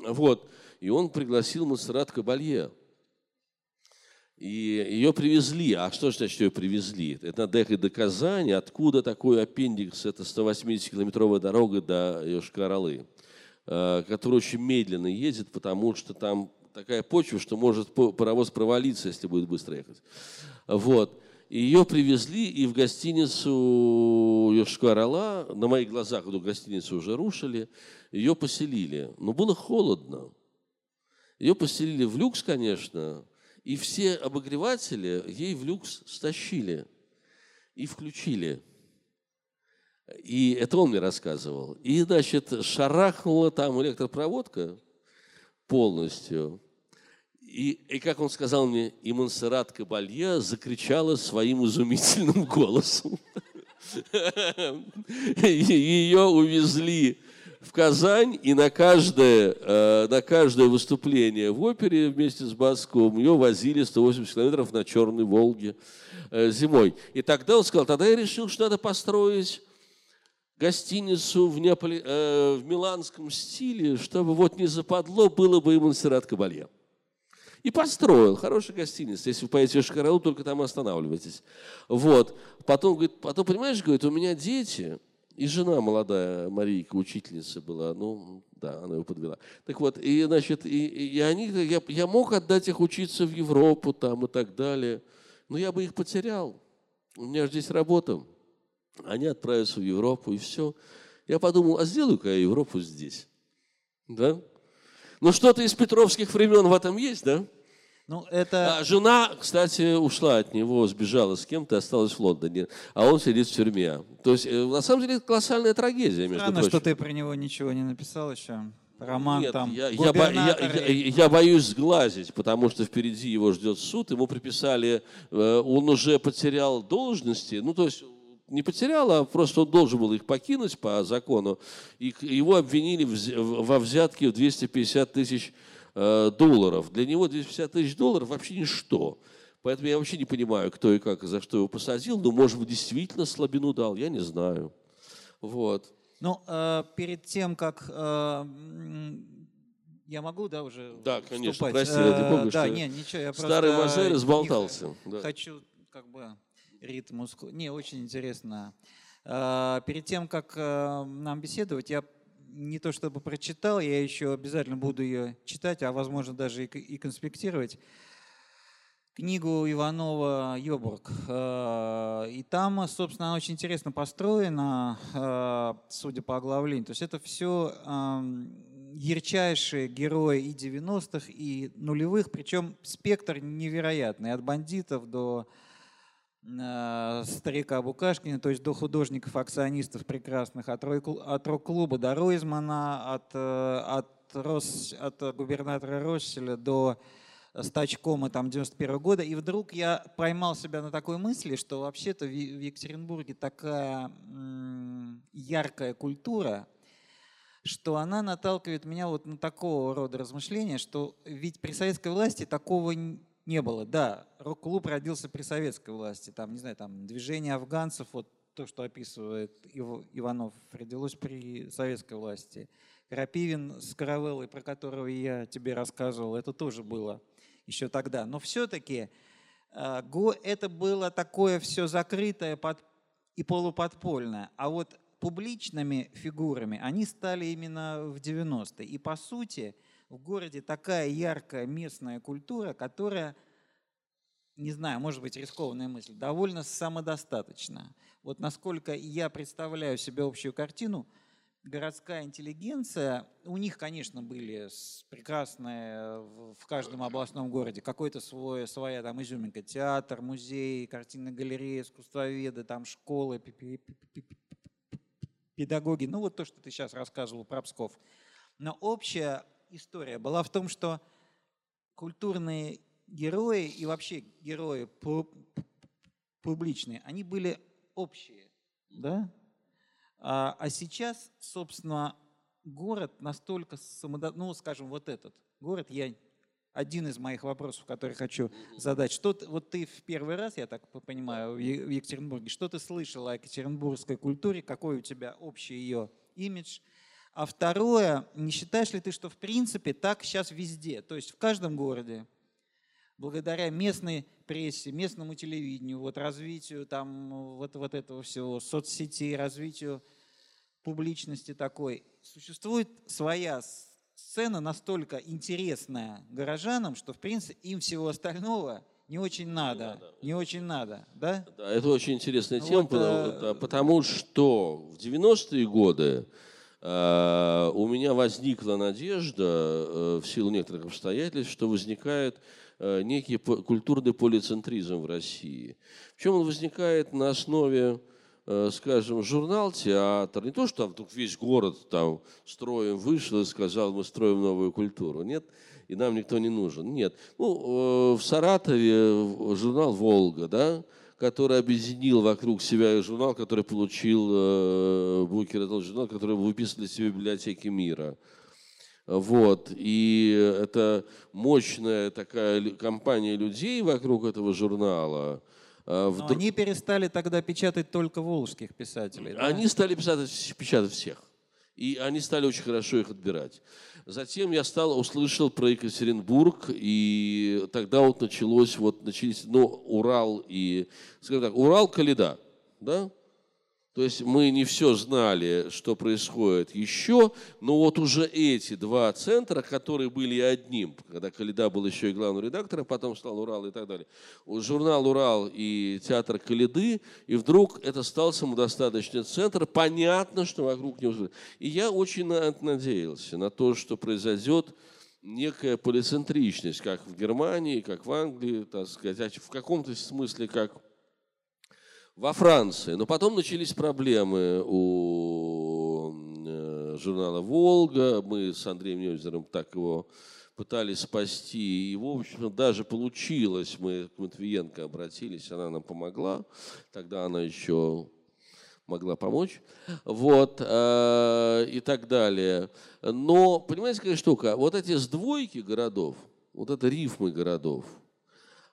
Вот. И он пригласил Монсеррат Кабалье. И ее привезли. А что же значит, что ее привезли? Это надо ехать до Казани. Откуда такой аппендикс? Это сто восьмидесятикилометровая дорога до Йошкар-Олы, которая очень медленно едет, потому что там такая почва, что может паровоз провалиться, если будет быстро ехать. Вот. Ее привезли и в гостиницу Йошкар-Ола, на моих глазах эту гостиницу уже рушили, ее поселили. Но было холодно. Ее поселили в люкс, конечно, и все обогреватели ей в люкс стащили и включили. И это он мне рассказывал. И, значит, шарахнула там электропроводка полностью. И, и как он сказал мне, и Монсеррат Кабалье закричала своим изумительным голосом. Ее увезли в Казань, и на каждое, на каждое выступление в опере вместе с Басковым ее возили сто восемьдесят километров на Черной Волге зимой. И тогда он сказал, тогда я решил, что надо построить гостиницу в, Неаполе, э, в миланском стиле, чтобы вот не западло было бы и Монсеррат Кабалье. И построил. Хорошая гостиница. Если вы поедете в Йошкар-Олу, только там останавливайтесь. Вот. Потом, говорит, потом, понимаешь, говорит, у меня дети... И жена молодая, Марийка, учительница была, ну, да, она его подвела. Так вот, и, значит, и, и они, я, я мог отдать их учиться в Европу там и так далее, но я бы их потерял. У меня же здесь работа. Они отправятся в Европу, и все. Я подумал, а сделаю-ка я Европу здесь. Да? Ну, что-то из петровских времен в этом есть, да? Ну, это... а, жена, кстати, ушла от него, сбежала с кем-то, осталась в Лондоне, а он сидит в тюрьме. То есть, на самом деле, это колоссальная трагедия, между прочим. Странно, что ты про него ничего не написал еще. Роман Нет, там, я, я, я, я, я боюсь сглазить, потому что впереди его ждет суд. Ему приписали, он уже потерял должности, ну, то есть... не потерял, а просто он должен был их покинуть по закону. И его обвинили во взятке в двести пятьдесят тысяч долларов. Для него двести пятьдесят тысяч долларов вообще ничто. Поэтому я вообще не понимаю, кто и как, и за что его посадил. Но, может быть, действительно слабину дал, я не знаю. Вот. Ну, э, перед тем, как... Э, я могу, да, уже Да, вступать? Конечно, прости, я не помню, э, да, что нет, ничего, я старый мажор разболтался. Да. Хочу как бы... Ритм, не, очень интересно. Перед тем, как нам беседовать, я не то чтобы прочитал, я еще обязательно буду ее читать, а возможно даже и конспектировать, книгу Иванова «Йобург». И там, собственно, она очень интересно построена, судя по оглавлению. То есть это все ярчайшие герои и девяностых, и нулевых, причем спектр невероятный, от бандитов до... старика Букашкина, то есть до художников-акционистов прекрасных, от, от рок-клуба до Ройзмана, от, от, Рос, от губернатора Росселя до стачкома там, девяносто первого года. И вдруг я поймал себя на такой мысли, что вообще-то в Екатеринбурге такая яркая культура, что она наталкивает меня вот на такого рода размышления, что ведь при советской власти такого не было. Да, рок-клуб родился при советской власти. Там, не знаю, там движение афганцев, вот то, что описывает Ив- Иванов, родилось при советской власти. Крапивин с каравеллой, про которого я тебе рассказывал, это тоже было еще тогда. Но все-таки э, го, это было такое все закрытое под, и полуподпольное. А вот публичными фигурами они стали именно в девяностые. И по сути... в городе такая яркая местная культура, которая, не знаю, может быть, рискованная мысль, довольно самодостаточна. Вот насколько я представляю себе общую картину, городская интеллигенция, у них, конечно, были прекрасные в каждом областном городе, какой-то свой, своя там изюминка, театр, музей, картинная галерея, искусствоведы, там школы, педагоги, ну вот то, что ты сейчас рассказывал про Псков. Но общая история была в том, что культурные герои и вообще герои публичные, они были общие, да? А, а сейчас, собственно, город настолько самодостаточный, ну, скажем, вот этот город, я один из моих вопросов, который хочу задать. Что ты, вот ты в первый раз, я так понимаю, в Екатеринбурге, что ты слышала о екатеринбургской культуре, какой у тебя общий ее имидж? А второе, не считаешь ли ты, что в принципе так сейчас везде, то есть в каждом городе, благодаря местной прессе, местному телевидению, вот развитию там, вот, вот этого всего, соцсетей, развитию публичности такой, существует своя сцена настолько интересная горожанам, что в принципе им всего остального не очень надо, не, надо. не очень надо, да? Да, это очень интересная тема, вот, потому, потому что в девяностые годы Uh, у меня возникла надежда, uh, в силу некоторых обстоятельств, что возникает uh, некий по- культурный полицентризм в России. Причем он возникает на основе, uh, скажем, журнал, театр. Не то, что там вдруг весь город там, строим вышел и сказал, мы строим новую культуру. Нет, и нам никто не нужен. Нет. Ну, uh, в Саратове журнал «Волга», да? Который объединил вокруг себя журнал, который получил э, Букера, тот журнал, который выписывали себе в библиотеке мира. Вот. И это мощная такая компания людей вокруг этого журнала. Э, вдруг... Но они перестали тогда печатать только волжских писателей. Они да? стали писать, печатать всех. И они стали очень хорошо их отбирать. Затем я стал, услышал про Екатеринбург, и тогда вот началось, вот начались, ну, Урал и, скажем так, Урал-Каледа, да? То есть мы не все знали, что происходит еще, но вот уже эти два центра, которые были одним, когда Каледа был еще и главным редактором, потом стал Урал и так далее. Журнал «Урал» и театр Каледы, и вдруг это стал самодостаточный центр. Понятно, что вокруг него... И я очень надеялся на то, что произойдет некая полицентричность, как в Германии, как в Англии, так сказать, в каком-то смысле, как... во Франции. Но потом начались проблемы у журнала «Волга». Мы с Андреем Невзером так его пытались спасти. И, в общем, даже получилось. Мы к Матвиенко обратились, она нам помогла. Тогда она еще могла помочь. Вот. И так далее. Но, понимаете, какая штука? Вот эти сдвойки городов, вот это рифмы городов,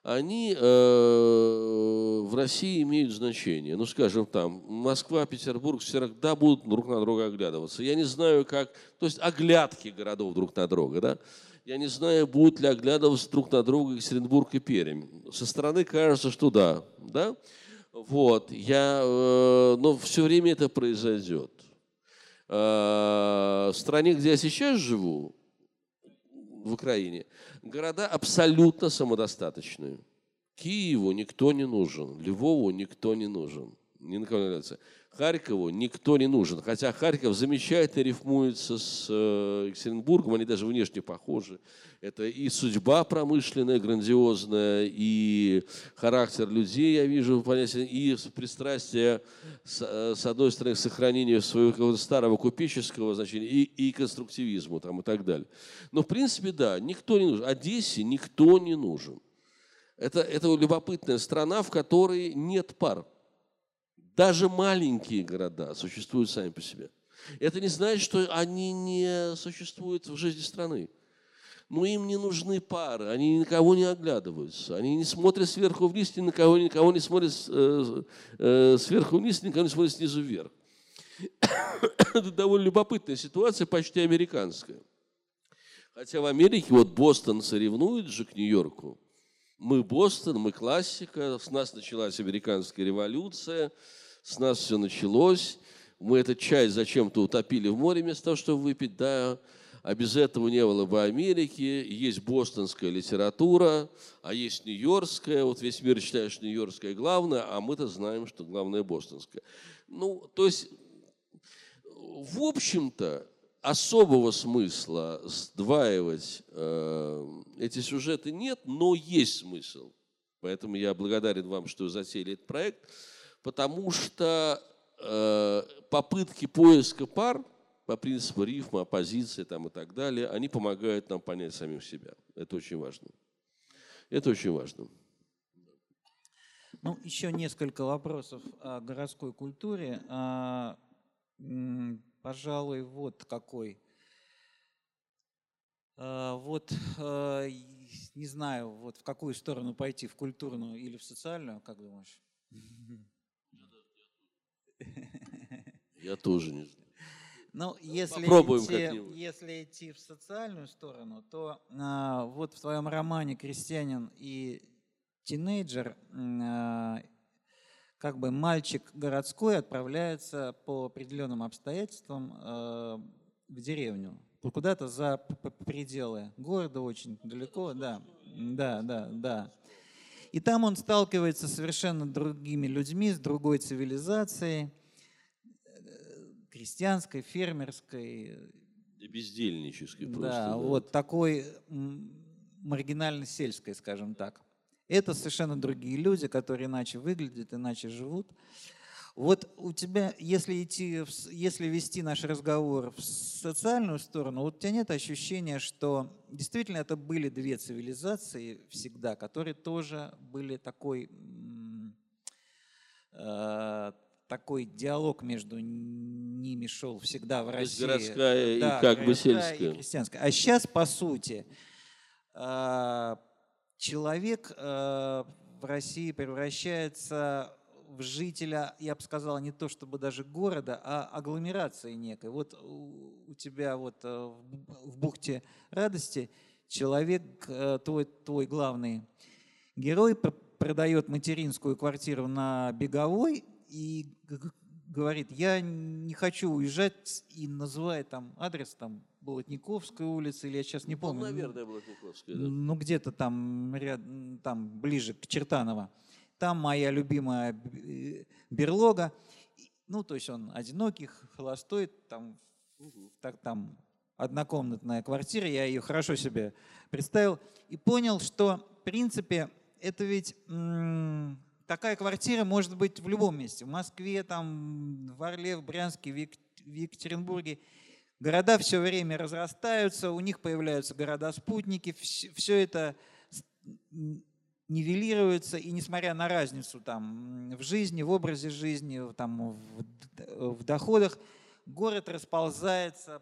они э, в России имеют значение. Ну, скажем, там, Москва, Петербург всегда будут друг на друга оглядываться. Я не знаю, как... То есть оглядки городов друг на друга, да? Я не знаю, будут ли оглядываться друг на друга Екатеринбург и Пермь. Со стороны кажется, что да, да? Вот, я... Э, но все время это произойдет. Э, в стране, где я сейчас живу, в Украине, города абсолютно самодостаточные. Киеву никто не нужен, Львову никто не нужен, ни на кого не нравится. Харькову никто не нужен, хотя Харьков замечательно рифмуется с э, Екатеринбургом, они даже внешне похожи. Это и судьба промышленная, грандиозная, и характер людей, я вижу, понятен, и пристрастие, с, э, с одной стороны, к сохранению своего какого-то старого купеческого значения и, и конструктивизму там, и так далее. Но, в принципе, да, никто не нужен. Одессе никто не нужен. Это, это любопытная страна, в которой нет пар. Даже маленькие города существуют сами по себе. Это не значит, что они не существуют в жизни страны. Но им не нужны пары, они никого не оглядываются, они не смотрят сверху вниз, ни на кого, никого не смотрят э, э, сверху вниз, никого не смотрят снизу вверх. Это довольно любопытная ситуация, почти американская. Хотя в Америке вот Бостон соревнует же к Нью-Йорку. Мы Бостон, мы классика, с нас началась американская революция. С нас все началось. Мы этот чай зачем-то утопили в море вместо того, чтобы выпить. Да, а без этого не было бы Америки. Есть бостонская литература, а есть нью-йоркская. Вот весь мир считает, что нью-йоркская главная, а мы-то знаем, что главное бостонская. Ну, то есть, в общем-то, особого смысла сдваивать э, эти сюжеты нет, но есть смысл. Поэтому я благодарен вам, что вы затеяли этот проект. Потому что попытки поиска пар по принципу рифма, оппозиции там, и так далее, они помогают нам понять самих себя. Это очень важно. Это очень важно. Ну, еще несколько вопросов о городской культуре. А, пожалуй, вот какой. А, вот, а, не знаю, вот в какую сторону пойти, в культурную или в социальную, как думаешь? Я тоже не знаю. Ну, если идти, если идти в социальную сторону, то а, вот в твоем романе «Крестьянин и тинейджер» а, как бы мальчик городской отправляется по определенным обстоятельствам а, в деревню, куда-то за пределы города, очень далеко, да, да, да, да. И там он сталкивается с совершенно другими людьми, с другой цивилизацией. Крестьянской, фермерской. И бездельнической просто. Да, да, вот такой маргинально-сельской, скажем так. Это совершенно другие люди, которые иначе выглядят, иначе живут. Вот у тебя, если, идти, если вести наш разговор в социальную сторону, вот у тебя нет ощущения, что действительно это были две цивилизации всегда, которые тоже были такой... Э, такой диалог между ними шел всегда в России. Городская, да, и как бы сельская. И крестьянская. А сейчас, по сути, человек в России превращается в жителя, я бы сказал, не то чтобы даже города, а агломерации некой. Вот у тебя вот в «Бухте радости» человек, твой, твой главный герой, продает материнскую квартиру на Беговой, и говорит, я не хочу уезжать, и называет там адрес, там, Болотниковская улица, или я сейчас не помню. Ну, наверное, Болотниковская, да. Ну, где-то там, там ближе к Чертаново. Там моя любимая берлога. Ну, то есть он одинокий, холостой, там, угу. так, там однокомнатная квартира, я ее хорошо себе представил. И понял, что, в принципе, это ведь... Такая квартира может быть в любом месте. В Москве, там, в Орле, в Брянске, в Екатеринбурге. Города все время разрастаются, у них появляются города-спутники. Все это нивелируется. И несмотря на разницу там, в жизни, в образе жизни, там, в доходах, город расползается,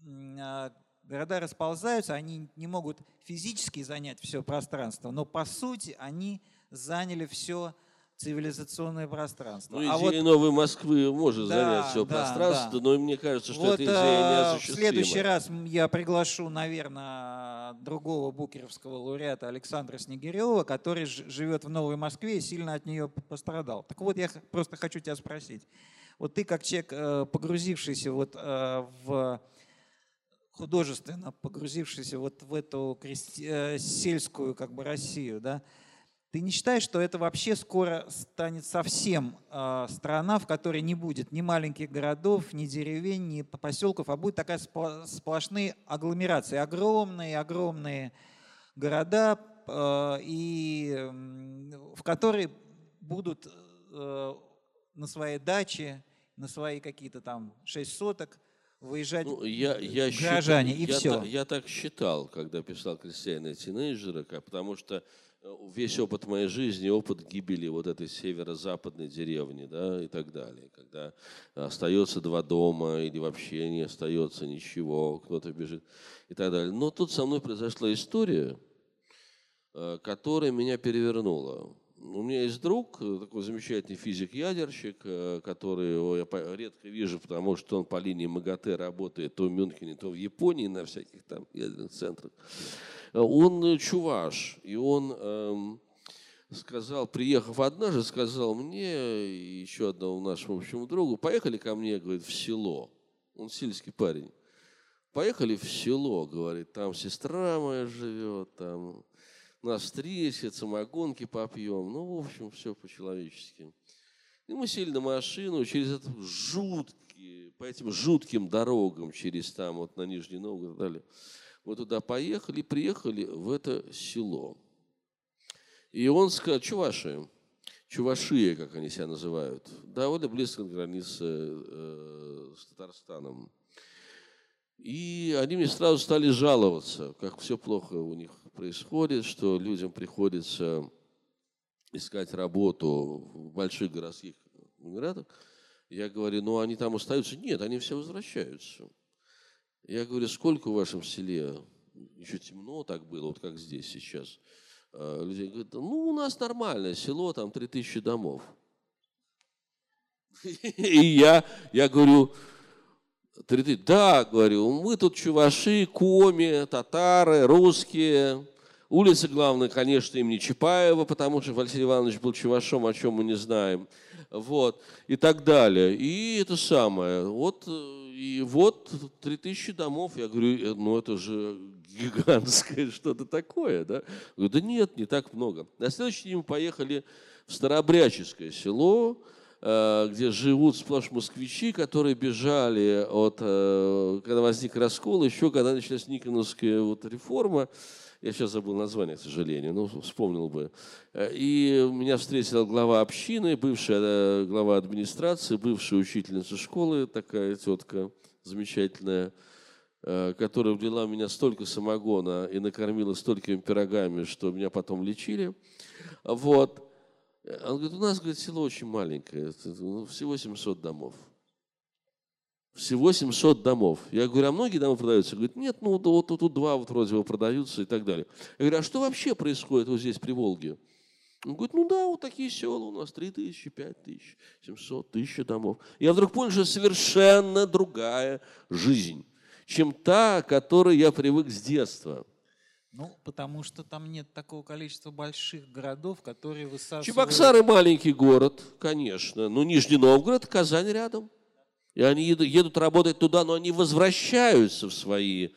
города расползаются. Они не могут физически занять все пространство, но по сути они заняли все... цивилизационное пространство. Ну, идея а вот, новой Москвы может да, занять все да, пространство, да. но мне кажется, что вот, эта идея неосуществима. В следующий раз я приглашу, наверное, другого букеровского лауреата Александра Снегирева, который живет в Новой Москве и сильно от нее пострадал. Так вот, я просто хочу тебя спросить. Вот ты, как человек, погрузившийся вот в... художественно погрузившийся вот в эту крести... сельскую как бы Россию, да, ты не считаешь, что это вообще скоро станет совсем э, страна, в которой не будет ни маленьких городов, ни деревень, ни поселков, а будет такая спо- сплошные агломерации, огромные-огромные города, э, и, э, в которые будут э, на своей даче, на свои какие-то там шесть соток выезжать ну, я, я горожане, считал, и я все. Та, я так считал, когда писал «Крестьянина и тинейджера», потому что весь опыт моей жизни, опыт гибели вот этой северо-западной деревни, да, и так далее, когда остается два дома или вообще не остается ничего, кто-то бежит и так далее. Но тут со мной произошла история, которая меня перевернула. У меня есть друг, такой замечательный физик-ядерщик, которого я редко вижу, потому что он по линии МАГАТЭ работает то в Мюнхене, то в Японии на всяких там ядерных центрах. Он чуваш, и он эм, сказал, приехав однажды, сказал мне и еще одному нашему общему другу, поехали ко мне, говорит, в село. Он сельский парень. Поехали в село, говорит, там сестра моя живет, там нас встретят, самогонки попьем. Ну, в общем, все по-человечески. И мы сели на машину через этот жуткий, по этим жутким дорогам, через там, вот на Нижний Новгород, далее. Мы туда поехали, приехали в это село. И он сказал, чуваши, Чувашия, как они себя называют, довольно близко к границе э, с Татарстаном. И они мне сразу стали жаловаться, как все плохо у них происходит, что людям приходится искать работу в больших городских эмиратах. Я говорю, ну они там остаются? Нет, они все возвращаются. Я говорю, сколько в вашем селе? Еще темно так было, вот как здесь сейчас. Люди говорят, ну у нас нормальное село, там три тысячи домов. И я, я говорю, да, говорю, мы тут чуваши, коми, татары, русские. Улицы, главное, конечно, имени Чапаева, потому что Василий Иванович был чувашом, о чем мы не знаем. Вот, и так далее. И это самое. Вот, и вот три тысячи домов. Я говорю, ну это же гигантское что-то такое, да? Я говорю, да нет, не так много. На следующий день мы поехали в Старобряческое село, где живут сплошь москвичи, которые бежали от, когда возник раскол, еще когда началась Никоновская вот реформа. Я сейчас забыл название, к сожалению, но вспомнил бы. И меня встретила глава общины, бывшая глава администрации, бывшая учительница школы, такая тетка замечательная, которая влила в меня столько самогона и накормила столькими пирогами, что меня потом лечили. Вот. Она говорит, у нас, говорит, село очень маленькое, всего семьсот домов. Всего семьсот домов. Я говорю, а многие дома продаются? Говорит, нет, ну вот тут два вот вроде бы продаются и так далее. Я говорю, а что вообще происходит вот здесь, при Волге? Он говорит, ну да, вот такие села у нас, три тысячи, пять тысяч, семьсот, тысяча домов. Я вдруг понял, что совершенно другая жизнь, чем та, к которой я привык с детства. Ну, потому что там нет такого количества больших городов, которые высасывают... Чебоксары маленький город, конечно, но Нижний Новгород, Казань рядом. И они едут работать туда, но они возвращаются в свои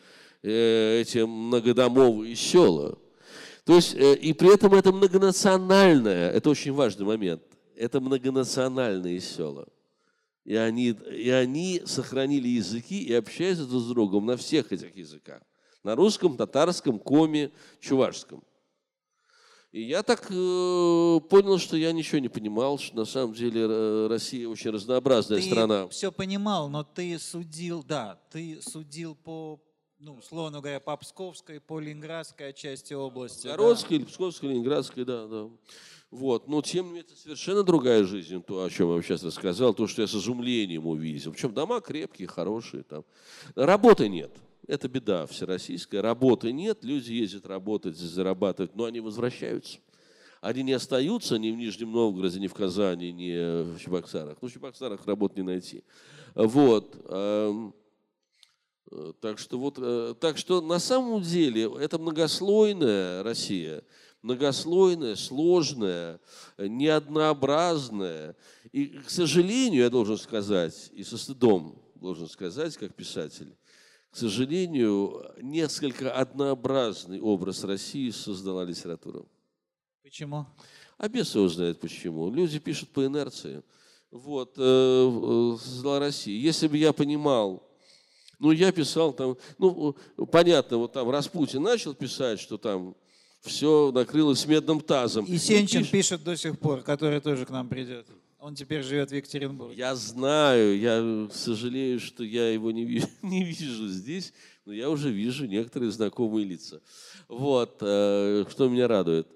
э, эти многодомовые села. То есть, э, и при этом это многонациональное, это очень важный момент, это многонациональные села. И они, и они сохранили языки и общаются друг с другом на всех этих языках. На русском, татарском, коми, чувашском. И я так э, понял, что я ничего не понимал, что на самом деле Россия очень разнообразная ты страна. Ты все понимал, но ты судил, да, ты судил по, ну, условно говоря, по Псковской, по Ленинградской части области. Городской, да. Псковской, Ленинградской, да, да. Вот. Но тем не менее, это совершенно другая жизнь, то, о чем я вам сейчас рассказал, то, что я с изумлением увидел. Причем дома крепкие, хорошие. Там. Работы нет. Это беда всероссийская. Работы нет, люди ездят работать, зарабатывать, но они возвращаются. Они не остаются ни в Нижнем Новгороде, ни в Казани, ни в Чебоксарах. Ну, в Чебоксарах работ не найти. Вот. Так что, вот, так что на самом деле это многослойная Россия. Многослойная, сложная, неоднообразная. И, к сожалению, я должен сказать, и со стыдом должен сказать, как писатель, к сожалению, несколько однообразный образ России создала литература. Почему? А бес его знает почему. Люди пишут по инерции. Вот, создала Россия. Если бы я понимал, ну, я писал там, ну, понятно, вот там Распутин начал писать, что там все накрылось медным тазом. И Сенчин пишет, пишет до сих пор, который тоже к нам придет. Он теперь живет в Екатеринбурге. Я знаю, я сожалею, что я его не вижу, не вижу здесь, но я уже вижу некоторые знакомые лица. Вот, что меня радует.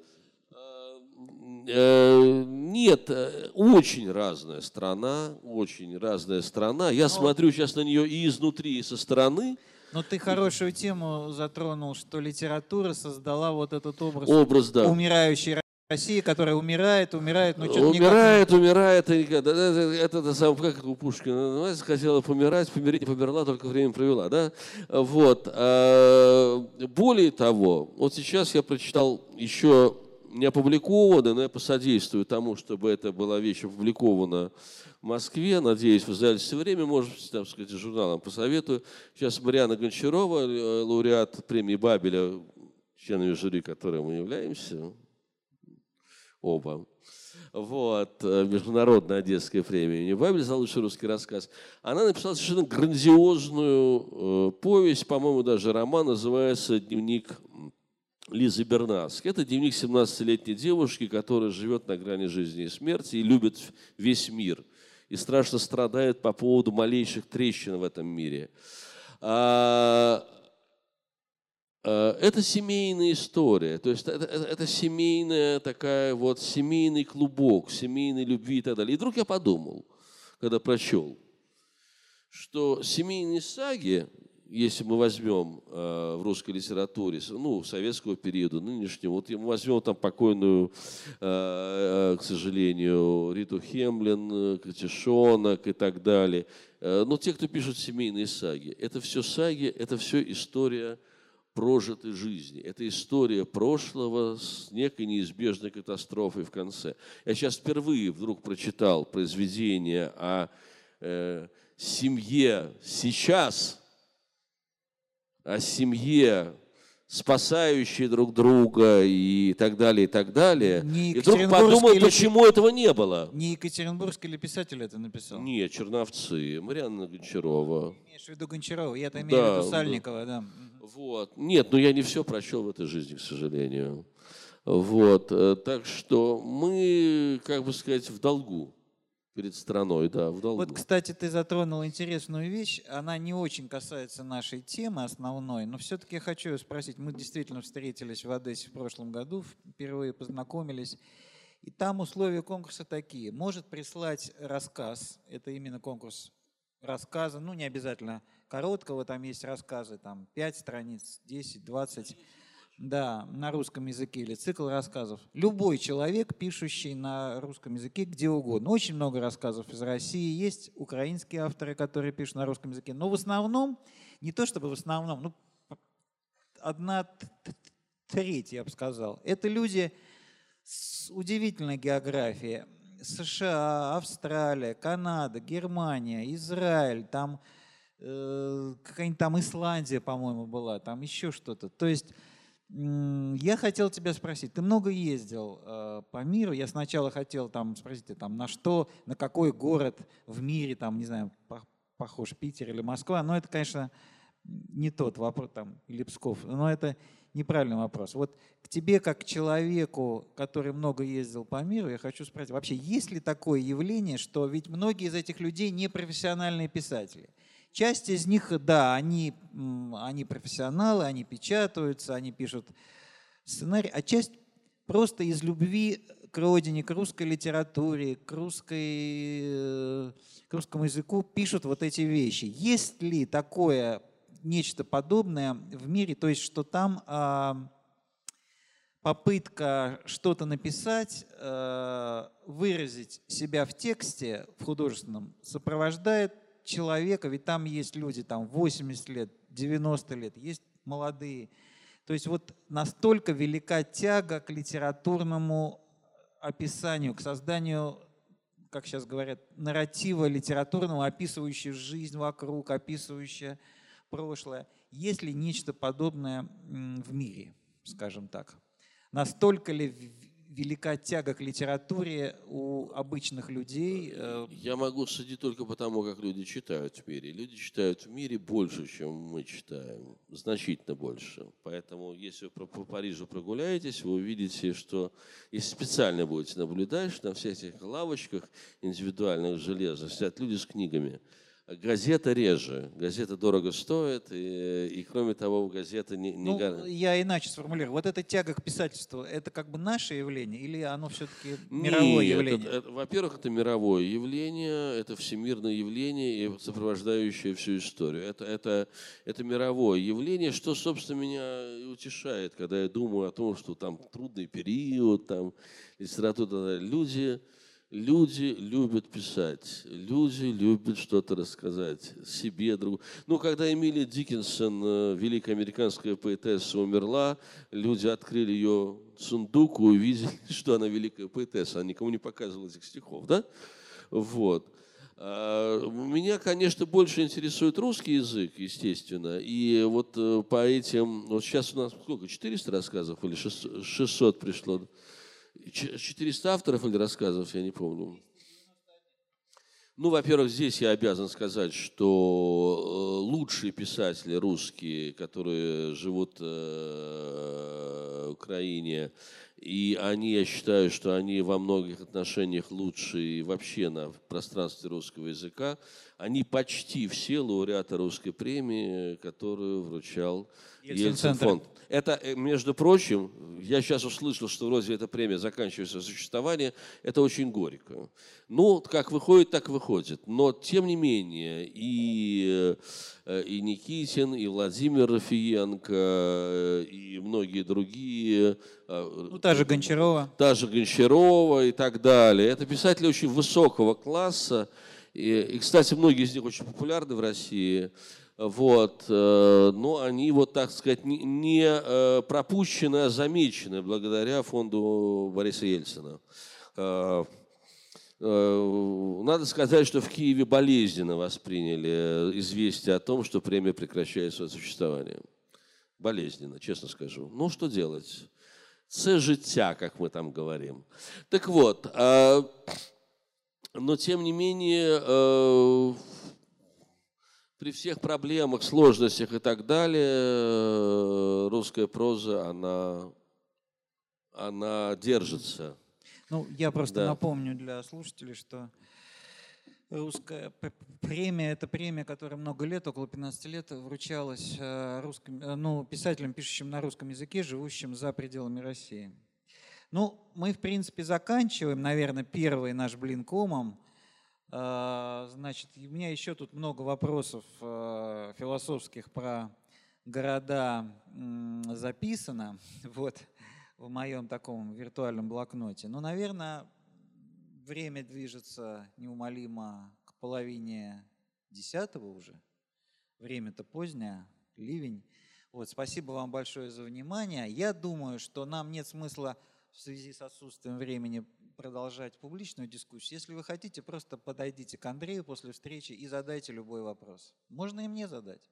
Нет, очень разная страна, очень разная страна. Я но... смотрю сейчас на нее и изнутри, и со стороны. Но ты хорошую тему затронул, что литература создала вот этот образ, образ да. умирающей Россия, которая умирает, умирает, но что-то умирает, никак... умирает, и это, это, это сам, как у Пушкина, она хотела помирать, помереть, померла, только время провела, да? Вот. Более того, вот сейчас я прочитал еще не опубликованное, но я посодействую тому, чтобы это была вещь опубликована в Москве, надеюсь, вы знаете все время, может, так сказать, журналам посоветую. Сейчас Мариана Гончарова, лауреат премии Бабеля, членами жюри, которым мы являемся. Оба. Вот, международная одесская премия имени Бабеля за лучший русский рассказ. Она написала совершенно грандиозную э, повесть, по-моему, даже роман, называется «Дневник Лизы Бернацки. Это дневник семнадцатилетней девушки, которая живет на грани жизни и смерти и любит весь мир. И страшно страдает по поводу малейших трещин в этом мире. А, а, это семейная история. То есть это, это семейная такая вот, семейный клубок, семейной любви и так далее. И вдруг я подумал, когда прочел, что семейные саги, если мы возьмем э, в русской литературе, ну, советского периода, нынешнего, вот мы возьмем там покойную, э, э, к сожалению, Риту Хемлин, Катишонок и так далее. Э, но те, кто пишут семейные саги, это все саги, это все история прожитой жизни. Это история прошлого с некой неизбежной катастрофой в конце. Я сейчас впервые вдруг прочитал произведение о э, семье сейчас, о семье, спасающей друг друга и так далее, и так далее. Не и вдруг подумал, почему ли... этого не было. Не екатеринбургский ли писатель это написал? Нет, черновцы, Марианна Гончарова. Ты имеешь в виду Гончарова, я-то имею да, в виду Сальникова. Да. Да. Вот. Нет, но ну я не все прочел в этой жизни, к сожалению. Вот. Так что мы, как бы сказать, в долгу. Перед страной, да, в долгу. Вот, кстати, ты затронул интересную вещь. Она не очень касается нашей темы основной, но все-таки я хочу спросить. Мы действительно встретились в Одессе в прошлом году, впервые познакомились. И там условия конкурса такие. Может прислать рассказ, это именно конкурс рассказа, ну не обязательно короткого, там есть рассказы, там пять страниц, десять, двадцать, да, на русском языке или цикл рассказов. Любой человек, пишущий на русском языке где угодно. Очень много рассказов из России. Есть украинские авторы, которые пишут на русском языке. Но в основном, не то чтобы в основном, ну, одна треть, я бы сказал. Это люди с удивительной географией. США, Австралия, Канада, Германия, Израиль, там э, какая-нибудь там Исландия, по-моему, была, там еще что-то. То есть... Я хотел тебя спросить, ты много ездил э, по миру, я сначала хотел там, спросить, ты, там, на что, на какой город в мире, там, не знаю, похож Питер или Москва, но это, конечно, не тот вопрос, там, или Псков, но это неправильный вопрос. Вот к тебе, как к человеку, который много ездил по миру, я хочу спросить, вообще есть ли такое явление, что ведь многие из этих людей не профессиональные писатели? Часть из них, да, они, они профессионалы, они печатаются, они пишут сценарий, а часть просто из любви к родине, к русской литературе, к, русской, к русскому языку пишут вот эти вещи. Есть ли такое нечто подобное в мире, то есть что там а, попытка что-то написать, а, выразить себя в тексте, в художественном, сопровождает человека, ведь там есть люди там восемьдесят лет, девяносто лет, есть молодые. То есть вот настолько велика тяга к литературному описанию, к созданию, как сейчас говорят, нарратива литературного, описывающего жизнь вокруг, описывающего прошлое. Есть ли нечто подобное в мире, скажем так? Настолько ли велика тяга к литературе у обычных людей? Я могу судить только по тому, как люди читают в мире. Люди читают в мире больше, чем мы читаем. Значительно больше. Поэтому, если вы по Парижу прогуляетесь, вы увидите, что если специально будете наблюдать, что на всех этих лавочках индивидуальных железных сидят люди с книгами. Газета реже. Газета дорого стоит, и, и кроме того, газета не... не ну, гар... Я иначе сформулирую. Вот эта тяга к писательству, это как бы наше явление или оно все-таки мировое Нет, явление? Во-первых, это мировое явление, это всемирное явление, и сопровождающее всю историю. Это, это, это мировое явление, что, собственно, меня и утешает, когда я думаю о том, что там трудный период, там литература, люди... Люди любят писать, люди любят что-то рассказать себе, другу. Ну, когда Эмилия Диккенсон, великая американская поэтесса, умерла, люди открыли ее сундук и увидели, что она великая поэтесса. Она никому не показывала этих стихов, да? Вот. Меня, конечно, больше интересует русский язык, естественно. И вот по этим... Вот сейчас у нас сколько, четыреста рассказов или шестьсот пришло? четыреста авторов или рассказов, я не помню. Ну, во-первых, здесь я обязан сказать, что лучшие писатели русские, которые живут Украине. И они, я считаю, что они во многих отношениях лучшие вообще на пространстве русского языка. Они почти все лауреаты русской премии, которую вручал Ельцин-фонд. Это, между прочим, я сейчас услышал, что вроде эта премия заканчивается существование. Это очень горько. Ну, как выходит, так выходит. Но, тем не менее, и, и Никитин, и Владимир Рафиенко, и многие другие... Ну, та же Гончарова. Та же Гончарова и так далее. Это писатели очень высокого класса. И, и кстати, многие из них очень популярны в России. Вот, но они, вот так сказать, не пропущены, а замечены благодаря фонду Бориса Ельцина. Надо сказать, что в Киеве болезненно восприняли известие о том, что премия прекращает свое существование. Болезненно, честно скажу. Ну, что делать? Це життя, как мы там говорим. Так вот, но тем не менее... При всех проблемах, сложностях и так далее, русская проза, она, она держится. Ну, я просто да. напомню для слушателей, что русская премия – это премия, которая много лет, около пятнадцати лет, вручалась русским, ну, писателям, пишущим на русском языке, живущим за пределами России. Ну, мы, в принципе, заканчиваем, наверное, первый наш блин комом. Значит, у меня еще тут много вопросов философских про города записано вот, в моем таком виртуальном блокноте. Но, наверное, время движется неумолимо к половине десятого уже. Время-то позднее, ливень. Вот, спасибо вам большое за внимание. Я думаю, что нам нет смысла в связи с отсутствием времени продолжать публичную дискуссию. Если вы хотите, просто подойдите к Андрею после встречи и задайте любой вопрос. Можно и мне задать.